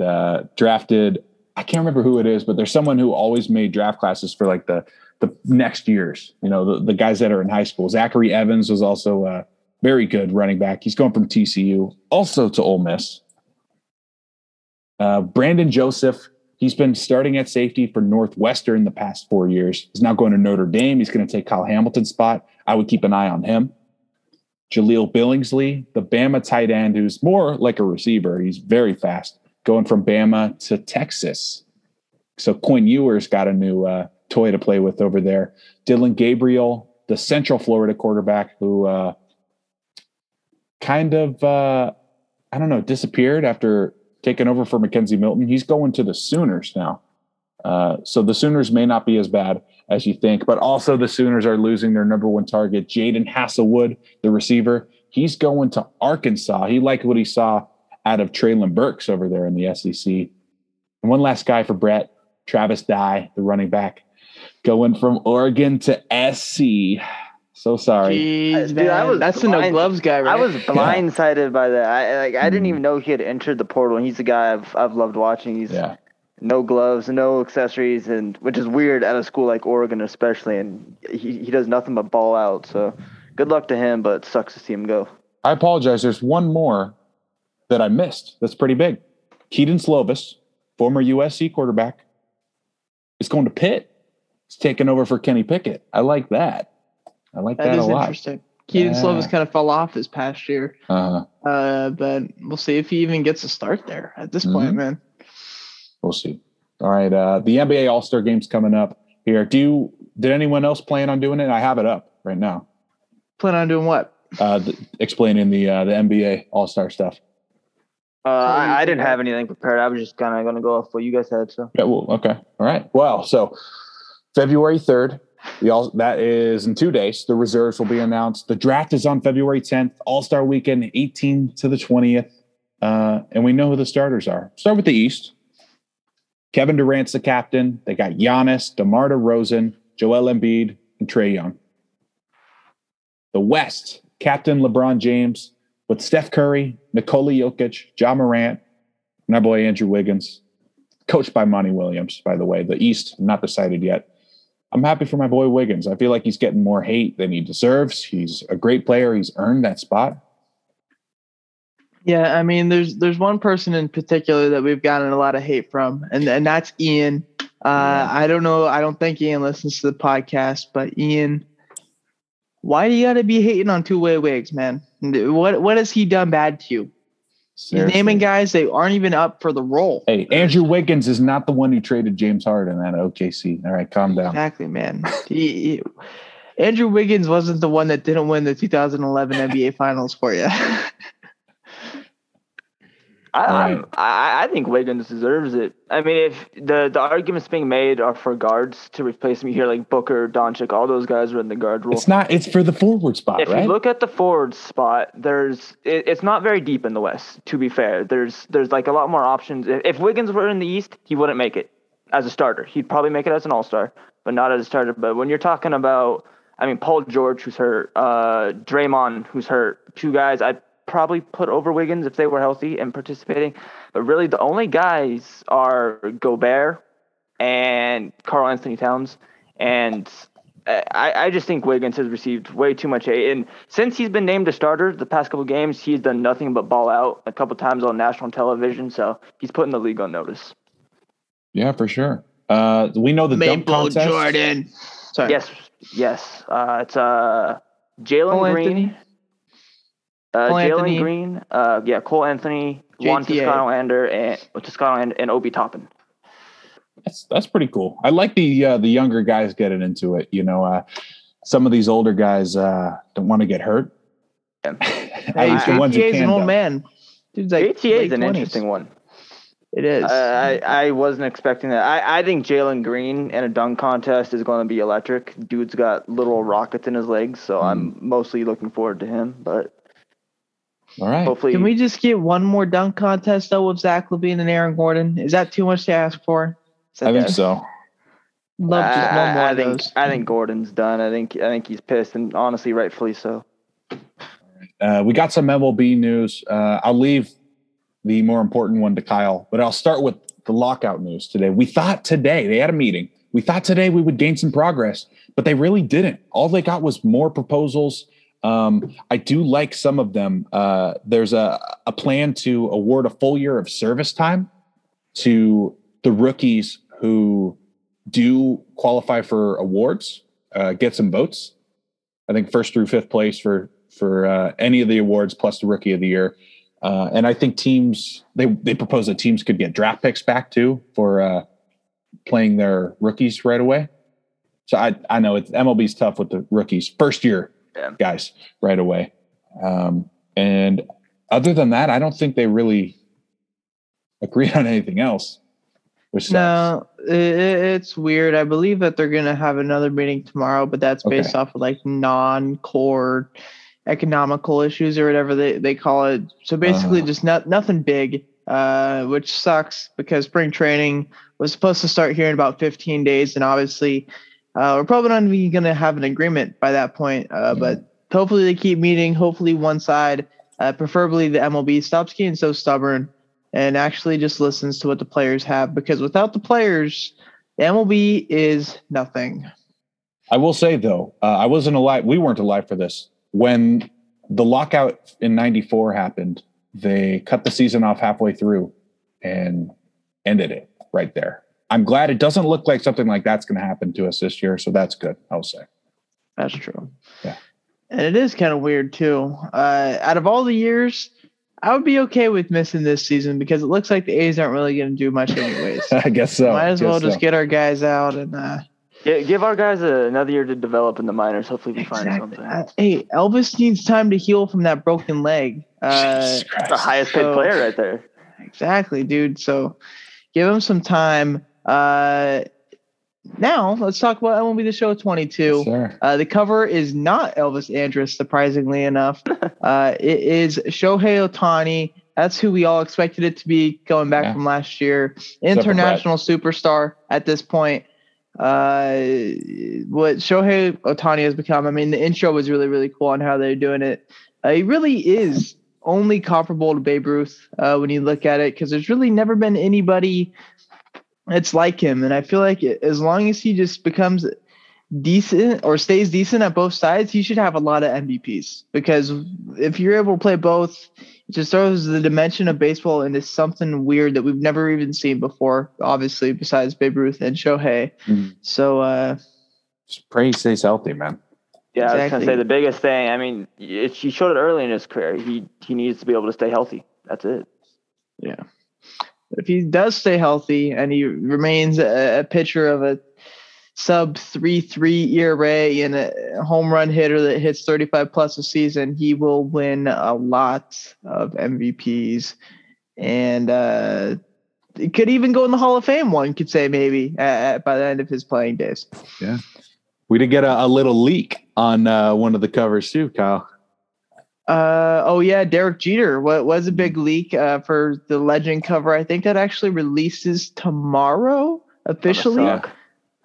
drafted, I can't remember who it is, but there's someone who always made draft classes for like the next years, you know, the guys that are in high school. Zachary Evans was also a very good running back. He's going from TCU also to Ole Miss. Brandon Joseph. He's been starting at safety for Northwestern the past 4 years. He's now going to Notre Dame. He's going to take Kyle Hamilton's spot. I would keep an eye on him. Jaleel Billingsley, the Bama tight end, who's more like a receiver. He's very fast, going from Bama to Texas. So Quinn Ewers got a new toy to play with over there. Dylan Gabriel, the Central Florida quarterback, who disappeared after – taken over for Mackenzie Milton. He's going to the Sooners now. So the Sooners may not be as bad as you think, but also the Sooners are losing their number one target, Jaden Hasselwood, the receiver. He's going to Arkansas. He liked what he saw out of Traylon Burks over there in the SEC. And one last guy for Brett, Travis Dye, the running back, going from Oregon to SC. So sorry. Jeez, man. Dude, that's the no gloves guy, right? I was blindsided by that. I didn't even know he had entered the portal, and he's a guy I've loved watching. He's no gloves, no accessories, and which is weird at a school like Oregon especially. And he does nothing but ball out. So good luck to him, but it sucks to see him go. I apologize. There's one more that I missed that's pretty big. Keaton Slovis, former USC quarterback, is going to Pitt. He's taking over for Kenny Pickett. I like that. I like that a lot. That is interesting. Keaton Slovis kind of fell off this past year. But we'll see if he even gets a start there at this point, man. We'll see. All right. The NBA All-Star Game's coming up here. Did anyone else plan on doing it? I have it up right now. Plan on doing what? Explaining the NBA All-Star stuff. I didn't have anything prepared. I was just kind of going to go off what you guys had. So. Yeah, well, okay. All right. Well, so February 3rd. That is in 2 days. The reserves will be announced. The draft is on February 10th, All-Star Weekend, 18th to the 20th. And we know who the starters are. Start with the East. Kevin Durant's the captain. They got Giannis, DeMar DeRozan, Joel Embiid, and Trae Young. The West, captain LeBron James with Steph Curry, Nikola Jokic, Ja Morant, and our boy Andrew Wiggins. Coached by Monty Williams, by the way. The East, not decided yet. I'm happy for my boy Wiggins. I feel like he's getting more hate than he deserves. He's a great player. He's earned that spot. Yeah, I mean, there's one person in particular that we've gotten a lot of hate from, and that's Ian. I don't know. I don't think Ian listens to the podcast, but Ian, why do you got to be hating on two-way Wigs, man? What has he done bad to you? Seriously. He's naming guys that aren't even up for the role. Hey, Andrew Wiggins is not the one who traded James Harden at OKC. All right, calm down. Exactly, man. Andrew Wiggins wasn't the one that didn't win the 2011 NBA Finals for you. I think Wiggins deserves it. I mean, if the arguments being made are for guards to replace me here, like Booker, Doncic, all those guys are in the guard role. It's not. It's for the forward spot, right? If you look at the forward spot, it's not very deep in the West, to be fair. There's like a lot more options. If Wiggins were in the East, he wouldn't make it as a starter. He'd probably make it as an all-star, but not as a starter. But when you're talking about, I mean, Paul George, who's hurt, Draymond, who's hurt, two guys I'd probably put over Wiggins if they were healthy and participating. But really the only guys are Gobert and Karl Anthony Towns. And I just think Wiggins has received way too much hate. And since he's been named a starter the past couple games, he's done nothing but ball out a couple times on national television. So he's putting the league on notice. Yeah, for sure. We know the Maple dunk contest. Jordan. Sorry. Yes. It's Jalen Green. Jalen Green, Cole Anthony, Juan Toscano-Anderson, and Obi Toppin. That's pretty cool. I like the younger guys getting into it. You know, some of these older guys don't want to get hurt. Yeah. ATA's an old man. Dude's like ATA's an interesting one. It is. I wasn't expecting that. I think Jalen Green in a dunk contest is going to be electric. Dude's got little rockets in his legs, so I'm mostly looking forward to him, but. All right. Hopefully. Can we just get one more dunk contest, though, with Zach LaVine and Aaron Gordon? Is that too much to ask for? I think so. Love just one more of those. I think Gordon's done. I think he's pissed, and honestly, rightfully so. All right. We got some MLB news. I'll leave the more important one to Kyle, but I'll start with the lockout news today. We thought today, they had a meeting. We thought today we would gain some progress, but they really didn't. All they got was more proposals. I do like some of them. There's a plan to award a full year of service time to the rookies who do qualify for awards, get some votes. I think first through fifth place for any of the awards plus the rookie of the year. And I think teams, they propose that teams could get draft picks back too for playing their rookies right away. So I know MLB's tough with the rookies first year. Yeah. Guys right away. And other than that, I don't think they really agreed on anything else. No, it's weird. I believe that they're going to have another meeting tomorrow, but that's based off of like non-core economical issues or whatever they call it. So basically just nothing big, which sucks because spring training was supposed to start here in about 15 days. And obviously, we're probably not even going to have an agreement by that point, but hopefully they keep meeting. Hopefully one side, preferably the MLB, stops getting so stubborn and actually just listens to what the players have, because without the players, the MLB is nothing. I will say, though, I wasn't alive. We weren't alive for this. When the lockout in 94 happened, they cut the season off halfway through and ended it right there. I'm glad it doesn't look like something like that's going to happen to us this year. So that's good, I'll say. That's true. Yeah. And it is kind of weird, too. Out of all the years, I would be okay with missing this season because it looks like the A's aren't really going to do much anyways. I guess so. Might as well just get our guys out and give our guys another year to develop in the minors. Hopefully we find something. Hey, Elvis needs time to heal from that broken leg. That's the highest paid player right there. Exactly, dude. So give him some time. Now let's talk about MLB The Show 22. Sure. The cover is not Elvis Andrus, surprisingly enough. It is Shohei Ohtani. That's who we all expected it to be going back from last year. International superstar at this point. What Shohei Ohtani has become. I mean, the intro was really, really cool on how they're doing it. He really is only comparable to Babe Ruth when you look at it, because there's really never been anybody it's like him. And I feel like as long as he just becomes decent or stays decent at both sides, he should have a lot of MVPs, because if you're able to play both, it just throws the dimension of baseball into something weird that we've never even seen before, obviously, besides Babe Ruth and Shohei. Mm-hmm. So just pray he stays healthy, man. Yeah, exactly. I was going to say the biggest thing, I mean, he showed it early in his career. He needs to be able to stay healthy. That's it. Yeah. If he does stay healthy and he remains a pitcher of a sub 3.3 ERA and a home run hitter that hits 35 plus a season, he will win a lot of MVPs, and it could even go in the Hall of Fame. One could say maybe by the end of his playing days. Yeah, we did get a little leak on one of the covers too, Kyle. Derek Jeter. What was a big leak for the Legend cover? I think that actually releases tomorrow officially.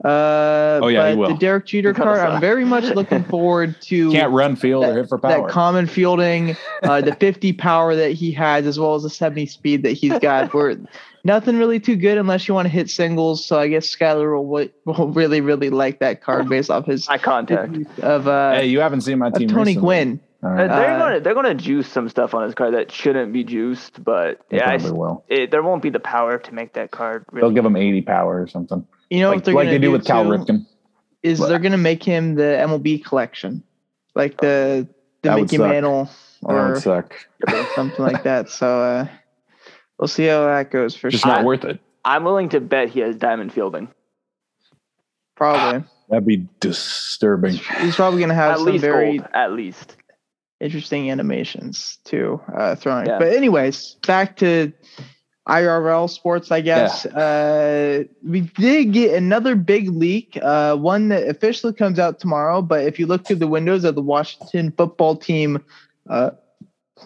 But he will. The Derek Jeter card, I'm very much looking forward to. Can't run, field, or hit for power. That common fielding, the 50 power that he has, as well as the 70 speed that he's got. Where nothing really too good unless you want to hit singles. So I guess Skyler will really, really like that card based off his eye contact of. Hey, you haven't seen my team Tony recently. Gwynn. Right. They're going to juice some stuff on this card that shouldn't be juiced, but there won't be the power to make that card. Really. They'll give him 80 power or something. You know, like they do with Cal Ripken. They're going to make him the MLB collection, like the Mickey Mantle or something like that. So we'll see how that goes. For just sure. Not worth it. I'm willing to bet he has diamond fielding. Probably. That'd be disturbing. He's probably going to have at least interesting animations too, throwing. Yeah. But anyways, back to IRL sports, I guess. Yeah. We did get another big leak, one that officially comes out tomorrow. But if you look through the windows of the Washington football team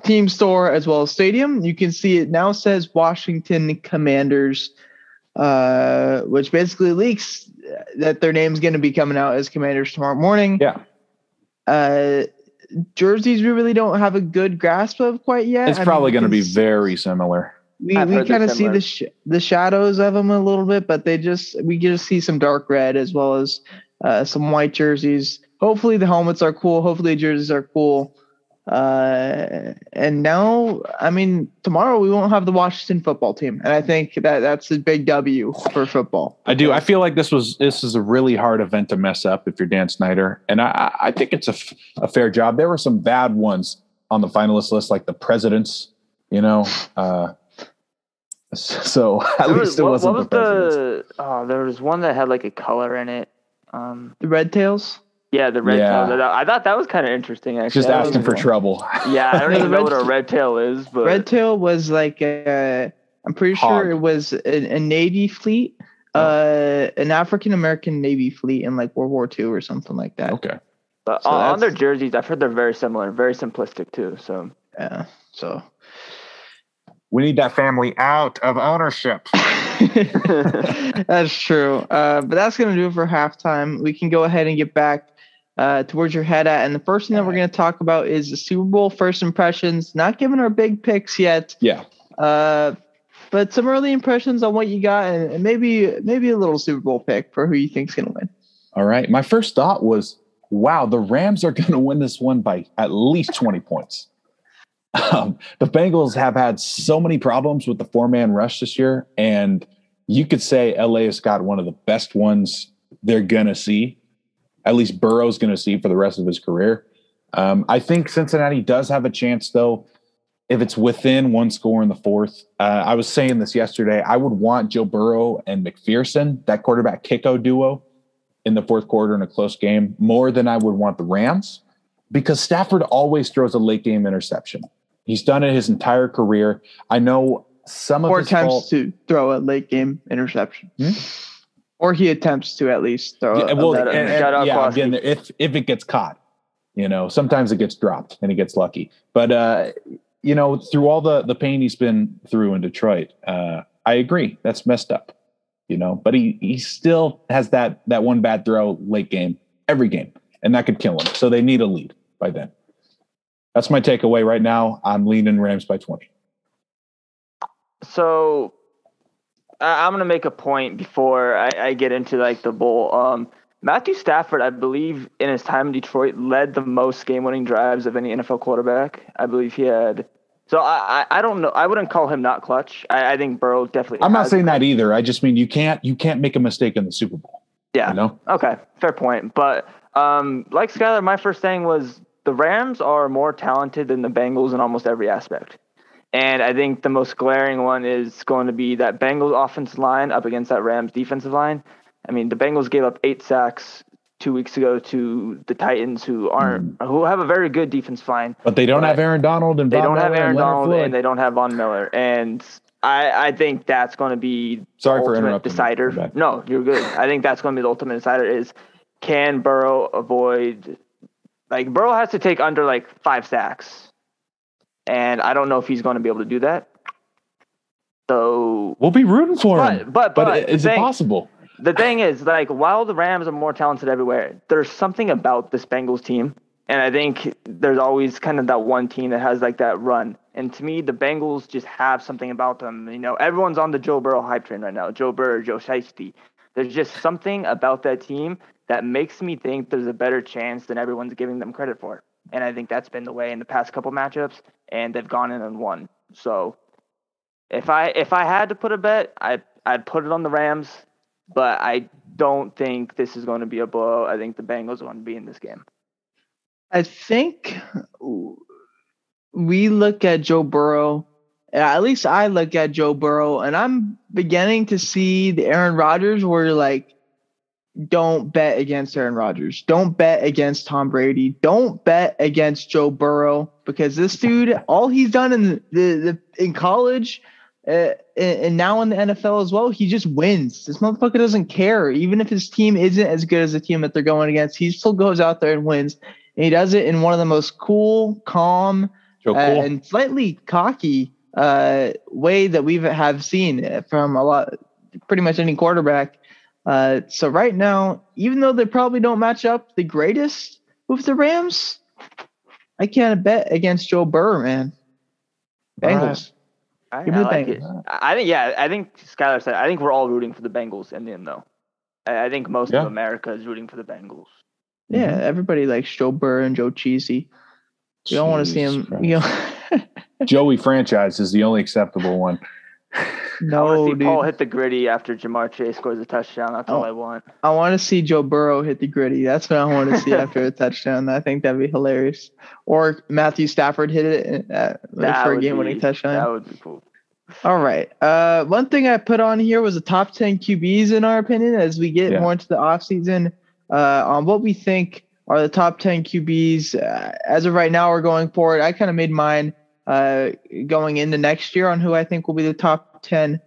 team store as well as stadium, you can see it now says Washington Commanders, which basically leaks that their name's going to be coming out as Commanders tomorrow morning. Yeah. Jerseys we really don't have a good grasp of quite yet. It's probably going to be very similar. We kind of see the shadows of them a little bit, but we just see some dark red as well as some white jerseys. Hopefully the helmets are cool. Hopefully jerseys are cool. And now, I mean, tomorrow we won't have the Washington football team, and I think that's a big W for football. I do. I feel like this is a really hard event to mess up if you're Dan Snyder, and I think it's a fair job. There were some bad ones on the finalist list, like the Presidents, you know. So at least it wasn't the Presidents. There was one that had like a color in it. The Red Tails. Yeah, the red tail. I thought that was kind of interesting, actually. Just asking for trouble. Yeah, I don't even know what a red tail is. But red tail was like I'm pretty sure it was a Navy fleet, an African-American Navy fleet in like World War II or something like that. Okay. But so on their jerseys, I've heard they're very similar, very simplistic too. So yeah, so we need that family out of ownership. That's true. But that's going to do it for halftime. We can go ahead and get back towards your head at. And the first thing that we're going to talk about is the Super Bowl first impressions. Not giving our big picks yet. Yeah. But some early impressions on what you got, and maybe a little Super Bowl pick for who you think's going to win. All right. My first thought was, wow, the Rams are going to win this one by at least 20 points. The Bengals have had so many problems with the four-man rush this year, and you could say LA has got one of the best ones they're going to see. At least Burrow's going to see for the rest of his career. I think Cincinnati does have a chance, though, if it's within one score in the fourth. I was saying this yesterday. I would want Joe Burrow and McPherson, that quarterback kicko duo, in the fourth quarter in a close game more than I would want the Rams, because Stafford always throws a late-game interception. He's done it his entire career. I know some of his attempts to throw a late-game interception. Hmm? Or he attempts to at least throw again, if it gets caught. You know, sometimes it gets dropped and he gets lucky. But, you know, through all the pain he's been through in Detroit, I agree. That's messed up, you know. But he still has that one bad throw late game, every game, and that could kill him. So they need a lead by then. That's my takeaway right now. I'm leaning Rams by 20. So I'm going to make a point before I get into like the bowl. Matthew Stafford, I believe, in his time in Detroit, led the most game-winning drives of any NFL quarterback. I believe he had. So I don't know. I wouldn't call him not clutch. I think Burrow definitely. I'm not saying that either. I just mean you can't make a mistake in the Super Bowl. Yeah. You know? Okay. Fair point. But like Skylar, my first thing was the Rams are more talented than the Bengals in almost every aspect. And I think the most glaring one is going to be that Bengals offensive line up against that Rams defensive line. I mean, the Bengals gave up 8 sacks 2 weeks ago to the Titans, who have a very good defense line. But they don't have Aaron Donald, and they don't have Aaron Donald, and they don't have Von Miller. And I think that's going to be the ultimate decider. No, you're good. I think that's going to be the ultimate decider is, can Burrow avoid? Like, Burrow has to take under like 5 sacks, and I don't know if he's going to be able to do that. So we'll be rooting for him. But is it possible? The thing is, like, while the Rams are more talented everywhere, there's something about this Bengals team. And I think there's always kind of that one team that has, like, that run. And to me, the Bengals just have something about them. You know, everyone's on the Joe Burrow hype train right now. Joe Burrow, Joe Shiesty. There's just something about that team that makes me think there's a better chance than everyone's giving them credit for. And I think that's been the way in the past couple matchups. And they've gone in and won. So if I had to put a bet, I'd put it on the Rams. But I don't think this is going to be a blow. I think the Bengals are going to be in this game. I think we look at Joe Burrow, at least I look at Joe Burrow, and I'm beginning to see the Aaron Rodgers where you're like, don't bet against Aaron Rodgers. Don't bet against Tom Brady. Don't bet against Joe Burrow, because this dude, all he's done in college – and now in the NFL as well, he just wins. This motherfucker doesn't care. Even if his team isn't as good as the team that they're going against, he still goes out there and wins. And he does it in one of the most cool, calm, and slightly cocky way that we have seen from pretty much any quarterback. So right now, even though they probably don't match up the greatest with the Rams, I can't bet against Joe Burrow, man. Bengals. I think Skylar said, I think we're all rooting for the Bengals in the end, though. I think most of America is rooting for the Bengals. Yeah, everybody likes Joe Burrow and Joe Cheesy. You don't want to see him. You know. Joey franchise is the only acceptable one. No, I want to see Paul hit the gritty after Jamar Chase scores a touchdown. That's all I want. I want to see Joe Burrow hit the gritty. That's what I want to see after a touchdown. I think that'd be hilarious. Or Matthew Stafford hit it for a game-winning touchdown. That would be cool. All right. One thing I put on here was the top 10 QBs, in our opinion, as we get more into the offseason on what we think are the top 10 QBs. As of right now, we're going forward. I kind of made mine going into next year on who I think will be the top 10.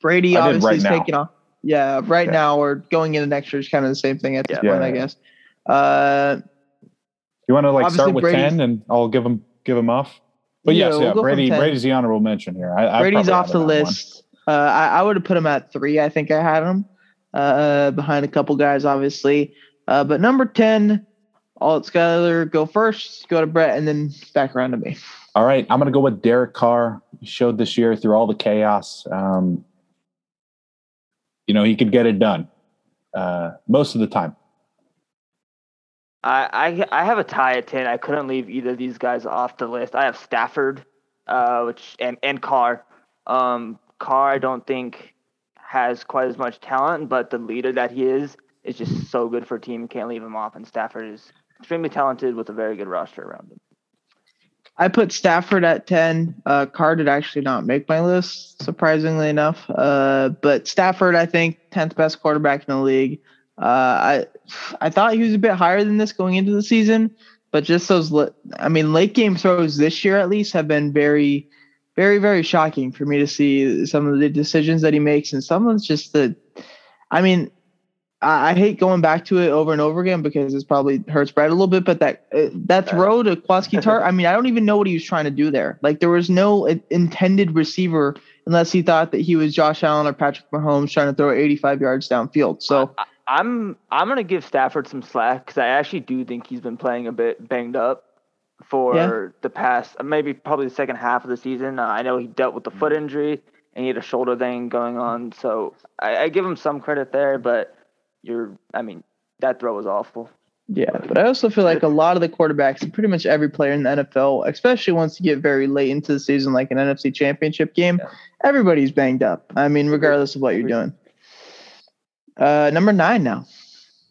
Brady obviously is taking off. Yeah, right now or going into next year is kind of the same thing at this point, I guess. You want to like start with Brady's, 10 and I'll give them off? But we'll Brady's the honorable mention here. Brady's off the list. I would have put him at 3. I think I had him behind a couple guys, obviously. But number 10. All Skyler, go first, go to Brett, and then back around to me. All right, I'm going to go with Derek Carr. He showed this year through all the chaos, he could get it done most of the time. I have a tie at 10. I couldn't leave either of these guys off the list. I have Stafford, and Carr. Carr, I don't think has quite as much talent, but the leader that he is just so good for a team. Can't leave him off. And Stafford is extremely talented with a very good roster around him. I put Stafford at 10. Carr did actually not make my list, surprisingly enough. But Stafford, I think, 10th best quarterback in the league. I thought he was a bit higher than this going into the season, but just those late game throws this year at least have been very, very, very shocking for me to see some of the decisions that he makes. And some of it's just I hate going back to it over and over again because it's probably hurts Brad a little bit, but that throw to Kwaskeetart, I don't even know what he was trying to do there. Like, there was no intended receiver unless he thought that he was Josh Allen or Patrick Mahomes trying to throw 85 yards downfield. So I'm going to give Stafford some slack because I actually do think he's been playing a bit banged up for the past, probably the second half of the season. I know he dealt with the foot injury and he had a shoulder thing going on. So I give him some credit there, but that throw was awful. Yeah, but I also feel like a lot of the quarterbacks and pretty much every player in the NFL, especially once you get very late into the season, like an NFC championship game, everybody's banged up. Regardless of what you're doing. Number 9 now.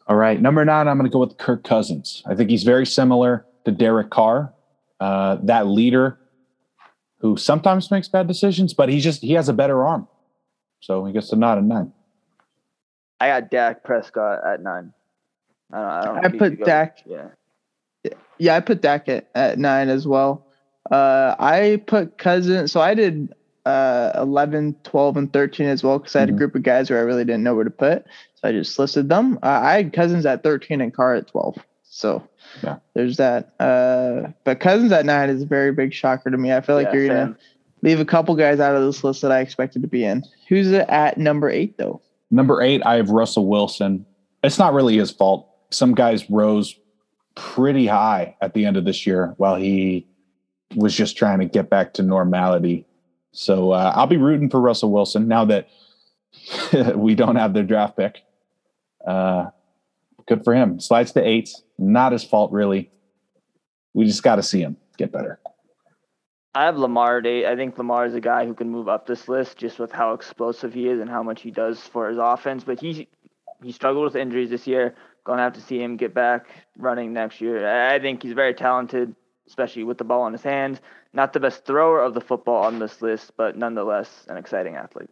All right, number 9, I'm going to go with Kirk Cousins. I think he's very similar to Derek Carr, that leader who sometimes makes bad decisions, but he has a better arm. So he gets a nod at 9. I got Dak Prescott at 9. I put Dak at 9 as well. I put Cousins. So I did 11, 12, and 13 as well because I had a group of guys where I really didn't know where to put. So I just listed them. I had Cousins at 13 and Carr at 12. So there's that. But Cousins at 9 is a very big shocker to me. I feel like you're going to leave a couple guys out of this list that I expected to be in. Who's at number 8, though? Number 8, I have Russell Wilson. It's not really his fault. Some guys rose pretty high at the end of this year while he was just trying to get back to normality. So I'll be rooting for Russell Wilson now that we don't have their draft pick. Good for him. Slides to 8. Not his fault, really. We just got to see him get better. I have Lamar at 8. I think Lamar is a guy who can move up this list just with how explosive he is and how much he does for his offense. But he struggled with injuries this year. Going to have to see him get back running next year. I think he's very talented, especially with the ball in his hands. Not the best thrower of the football on this list, but nonetheless an exciting athlete.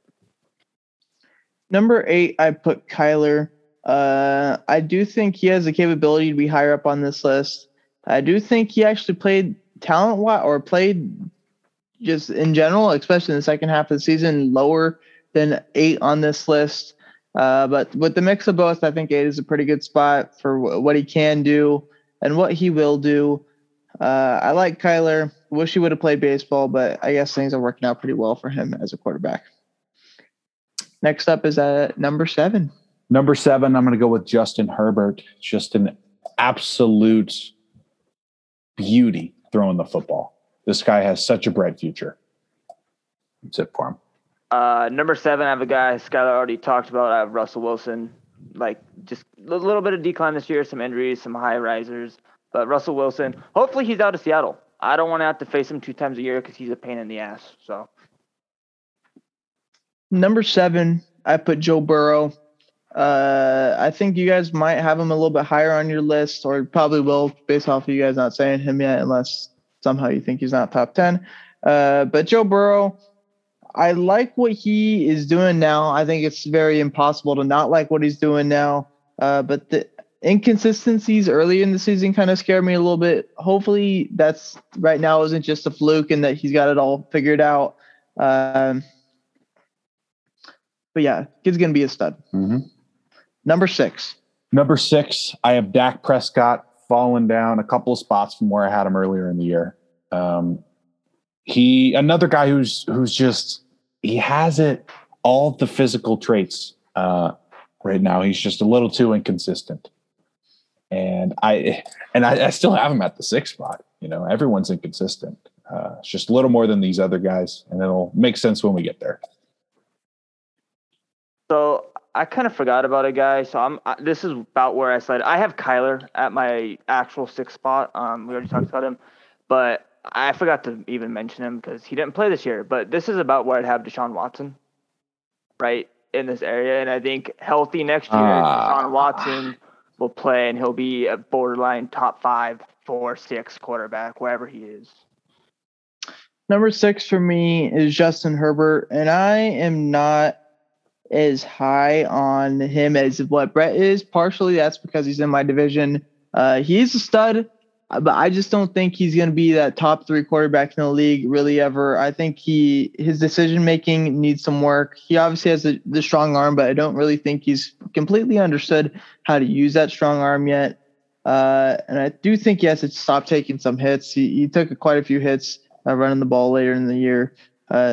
Number 8, I put Kyler. I do think he has the capability to be higher up on this list. I do think he actually played just in general, especially in the second half of the season, lower than 8 on this list. But with the mix of both, I think 8 is a pretty good spot for what he can do and what he will do. I like Kyler. Wish he would have played baseball, but I guess things are working out pretty well for him as a quarterback. Next up is at number 7. Number 7, I'm going to go with Justin Herbert. Just an absolute beauty throwing the football. This guy has such a bright future. That's it for him. Number 7, I have a guy Skylar already talked about. I have Russell Wilson. Like, just a little bit of decline this year, some injuries, some high risers. But Russell Wilson, hopefully he's out of Seattle. I don't want to have to face him 2 times a year because he's a pain in the ass. So, number 7, I put Joe Burrow. I think you guys might have him a little bit higher on your list, or probably will based off of you guys not saying him yet, unless somehow you think he's not top 10. But Joe Burrow, I like what he is doing now. I think it's very impossible to not like what he's doing now. But the inconsistencies early in the season kind of scared me a little bit. Hopefully that's right now isn't just a fluke and that he's got it all figured out. But yeah, kid's going to be a stud. Mm-hmm. Number six, I have Dak Prescott fallen down a couple of spots from where I had him earlier in the year. Another guy who's just, he has it, all the physical traits right now. He's just a little too inconsistent. And I still have him at the 6th spot. Everyone's inconsistent. It's just a little more than these other guys, and it'll make sense when we get there. So I kind of forgot about a guy. So this is about where I slid. I have Kyler at my actual sixth spot. We already talked about him, but I forgot to even mention him because he didn't play this year. But this is about where I'd have Deshaun Watson, right, in this area. And I think healthy next year, Deshaun Watson will play, and he'll be a borderline top 5, 4, 6 quarterback, wherever he is. Number 6 for me is Justin Herbert, and I am not as high on him as what Brett is. Partially, that's because he's in my division. He's a stud, but I just don't think he's going to be that top 3 quarterback in the league really ever. I think his decision-making needs some work. He obviously has the strong arm, but I don't really think he's completely understood how to use that strong arm yet. And I do think he has to stop taking some hits. He took quite a few hits running the ball later in the year.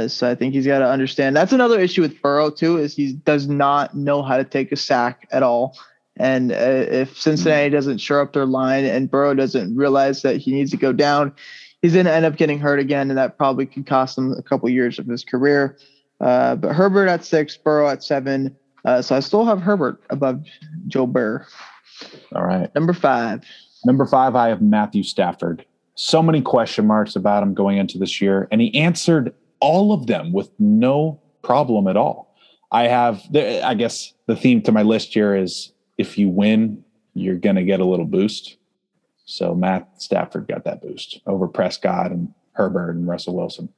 So I think he's got to understand. That's another issue with Burrow, too, is he does not know how to take a sack at all. And if Cincinnati doesn't shore up their line and Burrow doesn't realize that he needs to go down, he's going to end up getting hurt again, and that probably could cost him a couple years of his career. But Herbert at 6, Burrow at 7. So I still have Herbert above Joe Burrow. All right. Number five, I have Matthew Stafford. So many question marks about him going into this year, and he answered all of them with no problem at all. I guess the theme to my list here is, if you win, you're going to get a little boost. So Matt Stafford got that boost over Prescott and Herbert and Russell Wilson.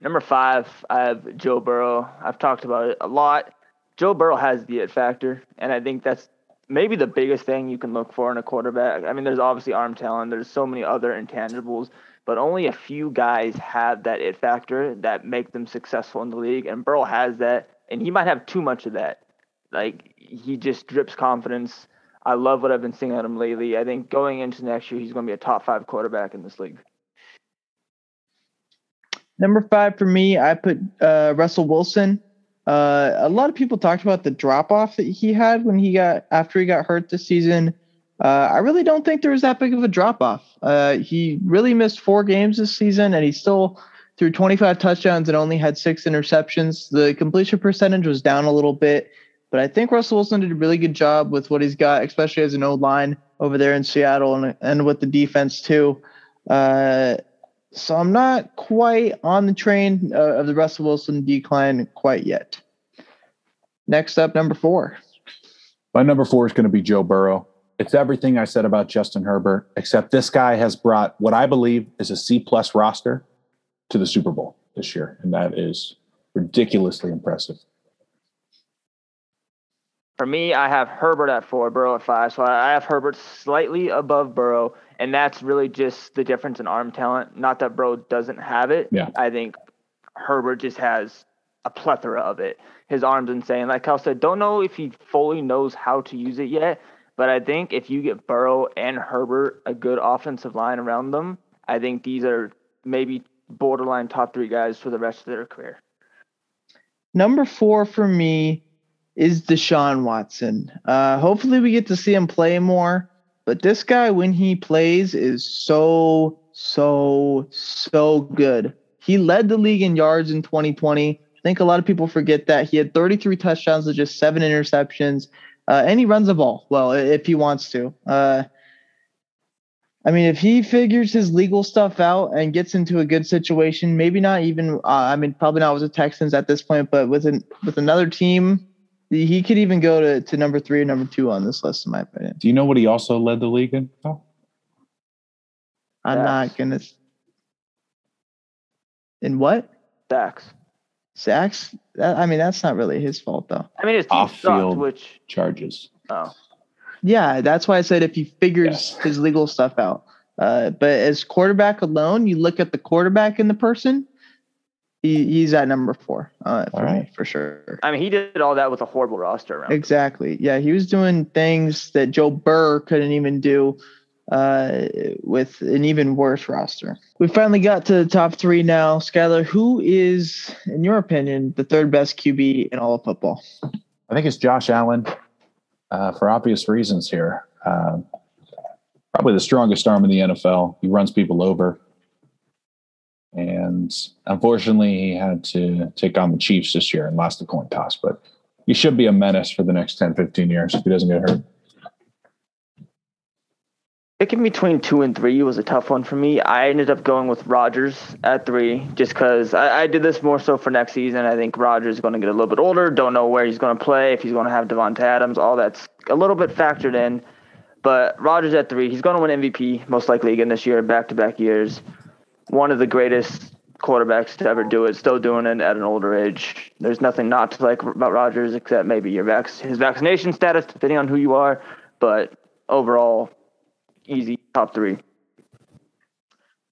Number 5, I have Joe Burrow. I've talked about it a lot. Joe Burrow has the it factor, and I think that's maybe the biggest thing you can look for in a quarterback. I mean, there's obviously arm talent. There's so many other intangibles, but only a few guys have that it factor that make them successful in the league, and Burrow has that, and he might have too much of that. Like, he just drips confidence. I love what I've been seeing at him lately. I think going into next year, he's going to be a top 5 quarterback in this league. Number 5 for me, I put Russell Wilson. A lot of people talked about the drop-off that he had after he got hurt this season. I really don't think there was that big of a drop-off. He really missed 4 games this season, and he still threw 25 touchdowns and only had 6 interceptions. The completion percentage was down a little bit. But I think Russell Wilson did a really good job with what he's got, especially as an O-line over there in Seattle and with the defense too. So I'm not quite on the train of the Russell Wilson decline quite yet. Next up, number 4. My number 4 is going to be Joe Burrow. It's everything I said about Justin Herbert, except this guy has brought what I believe is a C-plus roster to the Super Bowl this year, and that is ridiculously impressive. For me, I have Herbert at 4, Burrow at 5. So I have Herbert slightly above Burrow, and that's really just the difference in arm talent. Not that Burrow doesn't have it. Yeah. I think Herbert just has a plethora of it. His arm's insane. Like Kyle said, don't know if he fully knows how to use it yet, but I think if you get Burrow and Herbert a good offensive line around them, I think these are maybe borderline top 3 guys for the rest of their career. Number 4 for me is Deshaun Watson. Hopefully we get to see him play more, but this guy, when he plays, is so good. He led the league in yards in 2020. I think a lot of people forget that. He had 33 touchdowns with just 7 interceptions, and he runs the ball well if he wants to. I mean, if he figures his legal stuff out and gets into a good situation, maybe not even, probably not with the Texans at this point, but with another team, he could even go to number 3 or number 2 on this list, in my opinion. Do you know what he also led the league in? Oh. I'm not going to. In what? Sacks? That's not really his fault, though. His off-field charges. Oh. Yeah, that's why I said if he figures his legal stuff out. But as quarterback alone, you look at the quarterback and the person. He's at number 4 me, for sure. He did all that with a horrible roster around. Exactly. Yeah, he was doing things that Joe Burrow couldn't even do with an even worse roster. We finally got to the top 3 now. Skylar, who is, in your opinion, the 3rd best QB in all of football? I think it's Josh Allen for obvious reasons here. Probably the strongest arm in the NFL. He runs people over. And unfortunately, he had to take on the Chiefs this year and lost the coin toss. But he should be a menace for the next 10, 15 years if he doesn't get hurt. Picking between 2 and 3 was a tough one for me. I ended up going with Rodgers at 3 just because I did this more so for next season. I think Rodgers is going to get a little bit older. Don't know where he's going to play, if he's going to have Devonta Adams. All that's a little bit factored in. But Rodgers at 3, he's going to win MVP most likely again this year, back-to-back years. One of the greatest quarterbacks to ever do it, still doing it at an older age. There's nothing not to like about Rodgers except maybe your his vaccination status, depending on who you are. But overall, easy top 3.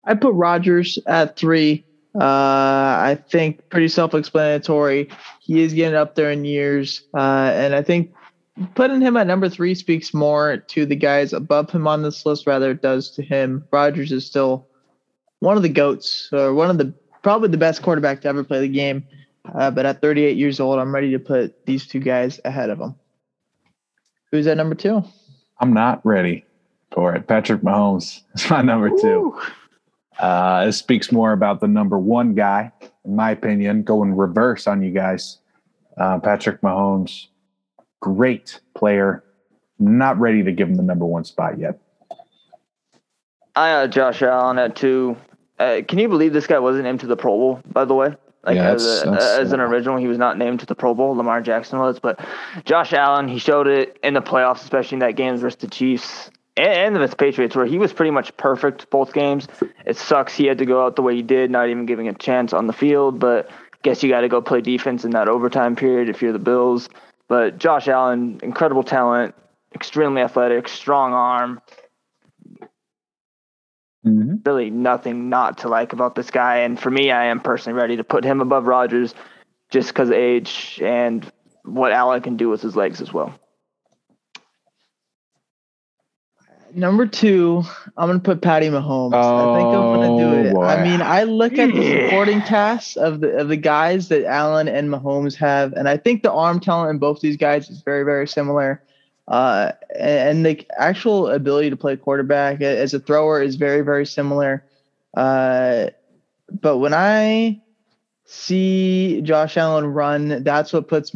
I put Rodgers at 3. I think pretty self-explanatory. He is getting up there in years. And I think putting him at number 3 speaks more to the guys above him on this list rather it does to him. Rodgers is still one of the GOATs, or one of the probably the best quarterback to ever play the game. But at 38 years old, I'm ready to put these two guys ahead of him. Who's at number 2? I'm not ready for it. Patrick Mahomes is my number 2. It speaks more about the number 1 guy, in my opinion, going reverse on you guys. Patrick Mahomes, great player. Not ready to give him the number 1 spot yet. I had Josh Allen at 2. Can you believe this guy wasn't named to the Pro Bowl, by the way? As an original, he was not named to the Pro Bowl. Lamar Jackson was, but Josh Allen, he showed it in the playoffs, especially in that game versus the Chiefs. And the Patriots, where he was pretty much perfect both games. It sucks he had to go out the way he did, not even giving a chance on the field. But I guess you got to go play defense in that overtime period if you're the Bills. But Josh Allen, incredible talent, extremely athletic, strong arm. Mm-hmm. Really nothing not to like about this guy. And for me, I am personally ready to put him above Rodgers just because of age and what Allen can do with his legs as well. Number 2, I'm going to put Patty Mahomes. I think I'm going to do it. Boy. I mean, I look at the supporting cast of the guys that Allen and Mahomes have, and I think the arm talent in both these guys is very, very similar. And the actual ability to play quarterback as a thrower is very, very similar. But when I see Josh Allen run, that's what puts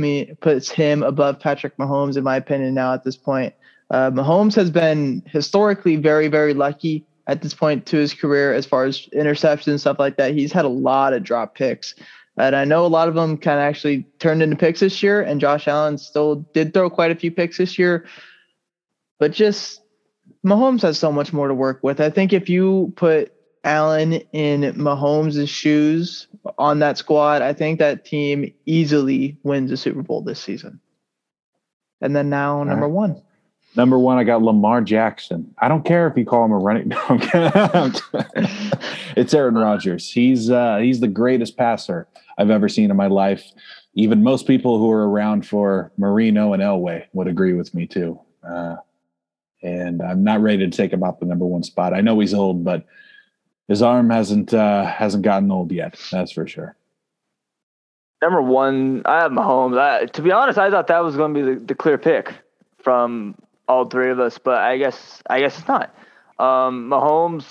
him above Patrick Mahomes, in my opinion, now at this point. Mahomes has been historically very, very lucky at this point to his career as far as interceptions and stuff like that. He's had a lot of drop picks. And I know a lot of them kind of actually turned into picks this year, and Josh Allen still did throw quite a few picks this year. But just Mahomes has so much more to work with. I think if you put Allen in Mahomes' shoes on that squad, I think that team easily wins the Super Bowl this season. And then now number 1. Number 1, I got Lamar Jackson. I don't care if you call him a running. No, it's Aaron Rodgers. He's the greatest passer I've ever seen in my life. Even most people who are around for Marino and Elway would agree with me too. And I'm not ready to take him out the number 1 spot. I know he's old, but his arm hasn't gotten old yet. That's for sure. Number 1, I have Mahomes. To be honest, I thought that was going to be the clear pick from all 3 of us, but I guess it's not. Mahomes,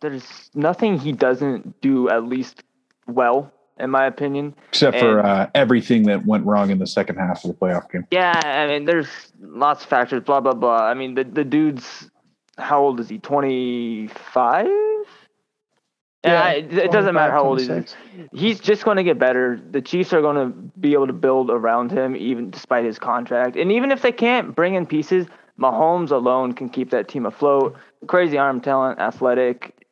there's nothing he doesn't do at least well, in my opinion. Except for everything that went wrong in the second half of the playoff game. Yeah, I mean, there's lots of factors, blah, blah, blah. I mean, the dude's, how old is he, 25? Yeah, it doesn't matter how old he is. He's just going to get better. The Chiefs are going to be able to build around him, even despite his contract. And even if they can't bring in pieces, Mahomes alone can keep that team afloat. Crazy arm talent, athletic,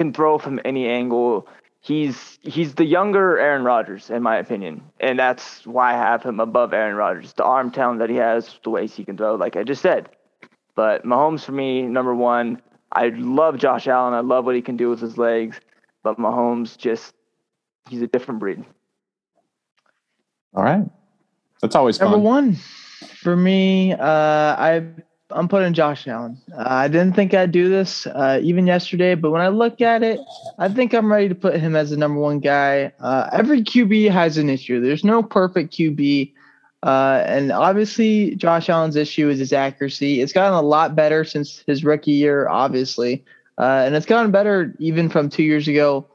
can throw from any angle. He's the younger Aaron Rodgers, in my opinion. And that's why I have him above Aaron Rodgers. The arm talent that he has, the ways he can throw, like I just said. But Mahomes, for me, number 1. I love Josh Allen. I love what he can do with his legs. But Mahomes, just, he's a different breed. All right. That's always fun. Number 1 for me, I'm putting Josh Allen. I didn't think I'd do this even yesterday. But when I look at it, I think I'm ready to put him as the number 1 guy. Every QB has an issue. There's no perfect QB. And obviously, Josh Allen's issue is his accuracy. It's gotten a lot better since his rookie year, obviously. And it's gotten better even from 2 years ago.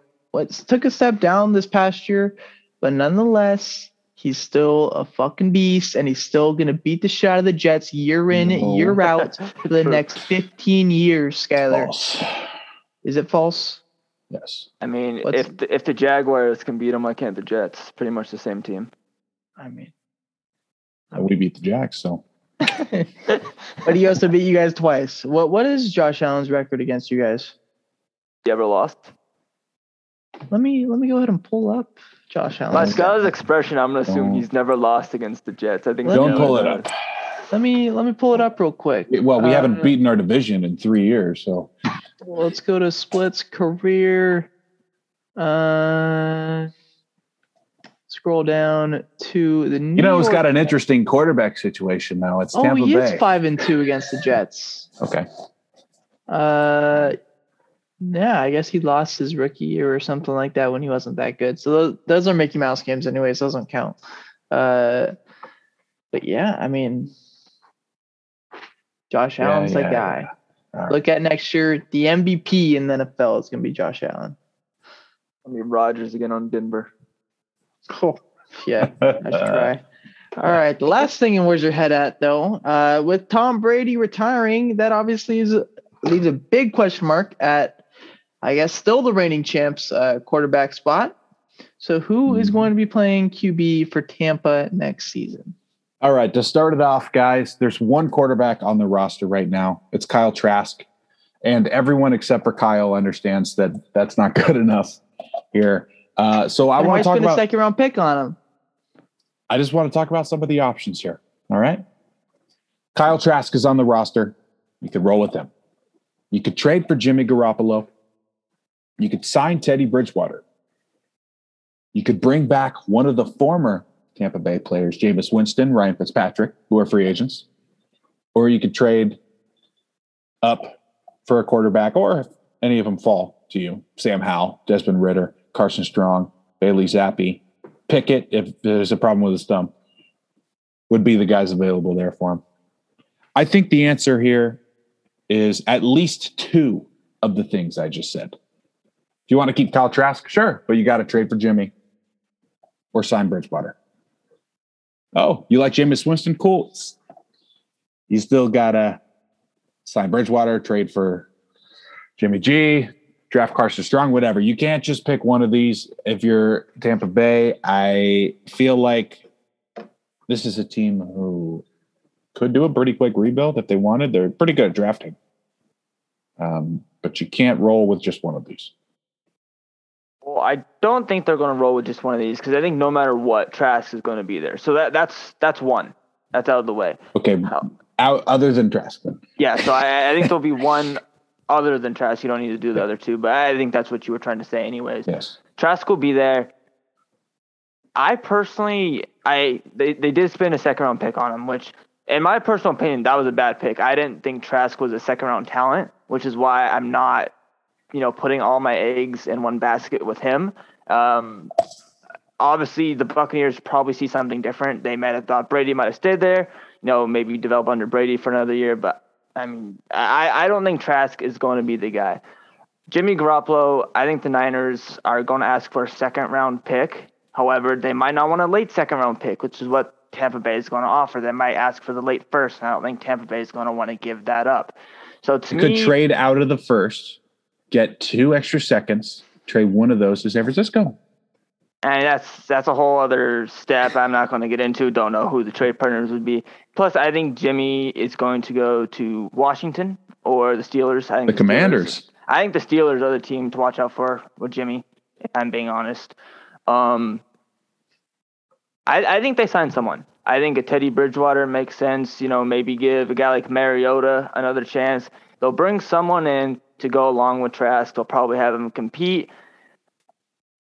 Took a step down this past year, but nonetheless, he's still a fucking beast, and he's still going to beat the shit out of the Jets year in, year out for the next 15 years, Skyler. False. Is it false? Yes. I mean, if the Jaguars can beat them, why can't the Jets? Pretty much the same team. I mean. We beat the Jacks, so. But he also beat you guys twice. What is Josh Allen's record against you guys? You ever lost? Let me go ahead and pull up Josh Allen. By Skyler's expression, I'm gonna assume he's never lost against the Jets. I think. Don't pull it up. Let me pull it up real quick. Well, we haven't beaten our division in 3 years, so. Well, let's go to Split's career. Scroll down to the New York. It's got an interesting quarterback situation now. It's Tampa Bay. It's 5-2 against the Jets. Okay. Yeah, I guess he lost his rookie year or something like that when he wasn't that good. So those are Mickey Mouse games anyways. Those don't count. But yeah, I mean, Josh Allen's the guy. Yeah. Right. Look at next year. The MVP in the NFL is going to be Josh Allen. I mean, Rodgers again on Denver. Cool. Yeah, I should try. All right. The last thing, and where's your head at, though? With Tom Brady retiring, that obviously leaves a big question mark at, I guess, still the reigning champs quarterback spot. So who is going to be playing QB for Tampa next season? All right. To start it off, guys, there's one quarterback on the roster right now. It's Kyle Trask. And everyone except for Kyle understands that that's not good enough here. So I want to talk about a second round pick on him. I just want to talk about some of the options here. All right. Kyle Trask is on the roster. You could roll with him. You could trade for Jimmy Garoppolo. You could sign Teddy Bridgewater. You could bring back one of the former Tampa Bay players, Jameis Winston, Ryan Fitzpatrick, who are free agents, or you could trade up for a quarterback, or if any of them fall to you, Sam Howell, Desmond Ridder, Carson Strong, Bailey Zappi, Pickett, if there's a problem with his thumb, would be the guys available there for him. I think the answer here is at least two of the things I just said. Do you want to keep Kyle Trask? Sure, but you got to trade for Jimmy or sign Bridgewater. Oh, you like Jameis Winston? Cool. You still got to sign Bridgewater, trade for Jimmy G, draft Carson Strong, whatever. You can't just pick one of these if you're Tampa Bay. I feel like this is a team who could do a pretty quick rebuild if they wanted. They're pretty good at drafting. But you can't roll with just one of these. Well, I don't think they're going to roll with just one of these because I think no matter what, Trask is going to be there. So that's one. That's out of the way. Okay. Other than Trask, then. Yeah, so I think there'll be one other than Trask. You don't need to do the other two, but I think that's what you were trying to say anyways. Yes. Trask will be there. I personally, they did spend a second-round pick on him, which, in my personal opinion, that was a bad pick. I didn't think Trask was a second-round talent, which is why I'm not putting all my eggs in one basket with him. Obviously, the Buccaneers probably see something different. They might have thought Brady might have stayed there. Maybe develop under Brady for another year. But, I mean, I don't think Trask is going to be the guy. Jimmy Garoppolo, I think the Niners are going to ask for a second-round pick. However, they might not want a late second-round pick, which is what Tampa Bay is going to offer. They might ask for the late first, and I don't think Tampa Bay is going to want to give that up. So to me, you could trade out of the first. Get 2 extra seconds, trade one of those to San Francisco. And that's a whole other step I'm not going to get into. Don't know who the trade partners would be. Plus, I think Jimmy is going to go to Washington or the Steelers. I think the Commanders. I think the Steelers are the team to watch out for with Jimmy, if I'm being honest. I think they signed someone. I think a Teddy Bridgewater makes sense. Maybe give a guy like Mariota another chance. They'll bring someone in to go along with Trask. They'll probably have him compete.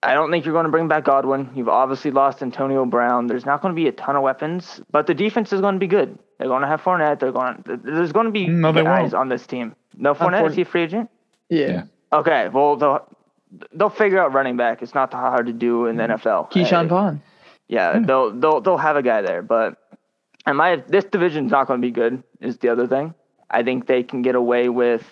I don't think you're going to bring back Godwin. You've obviously lost Antonio Brown. There's not going to be a ton of weapons, but the defense is going to be good. They're going to have Fournette. There's going to be guys on this team. No, Fournette, is he a free agent? Yeah. Okay, well, they'll figure out running back. It's not hard to do in the NFL. Keyshawn Vaughn. Yeah, they'll have a guy there, but this division's not going to be good is the other thing. I think they can get away with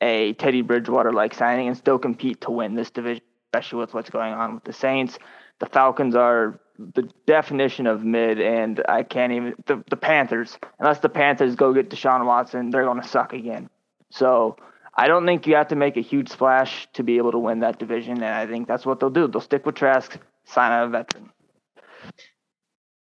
a Teddy Bridgewater-like signing and still compete to win this division, especially with what's going on with the Saints. The Falcons are the definition of mid, and I can't even – the Panthers. Unless the Panthers go get Deshaun Watson, they're going to suck again. So I don't think you have to make a huge splash to be able to win that division, and I think that's what they'll do. They'll stick with Trask, sign out a veteran.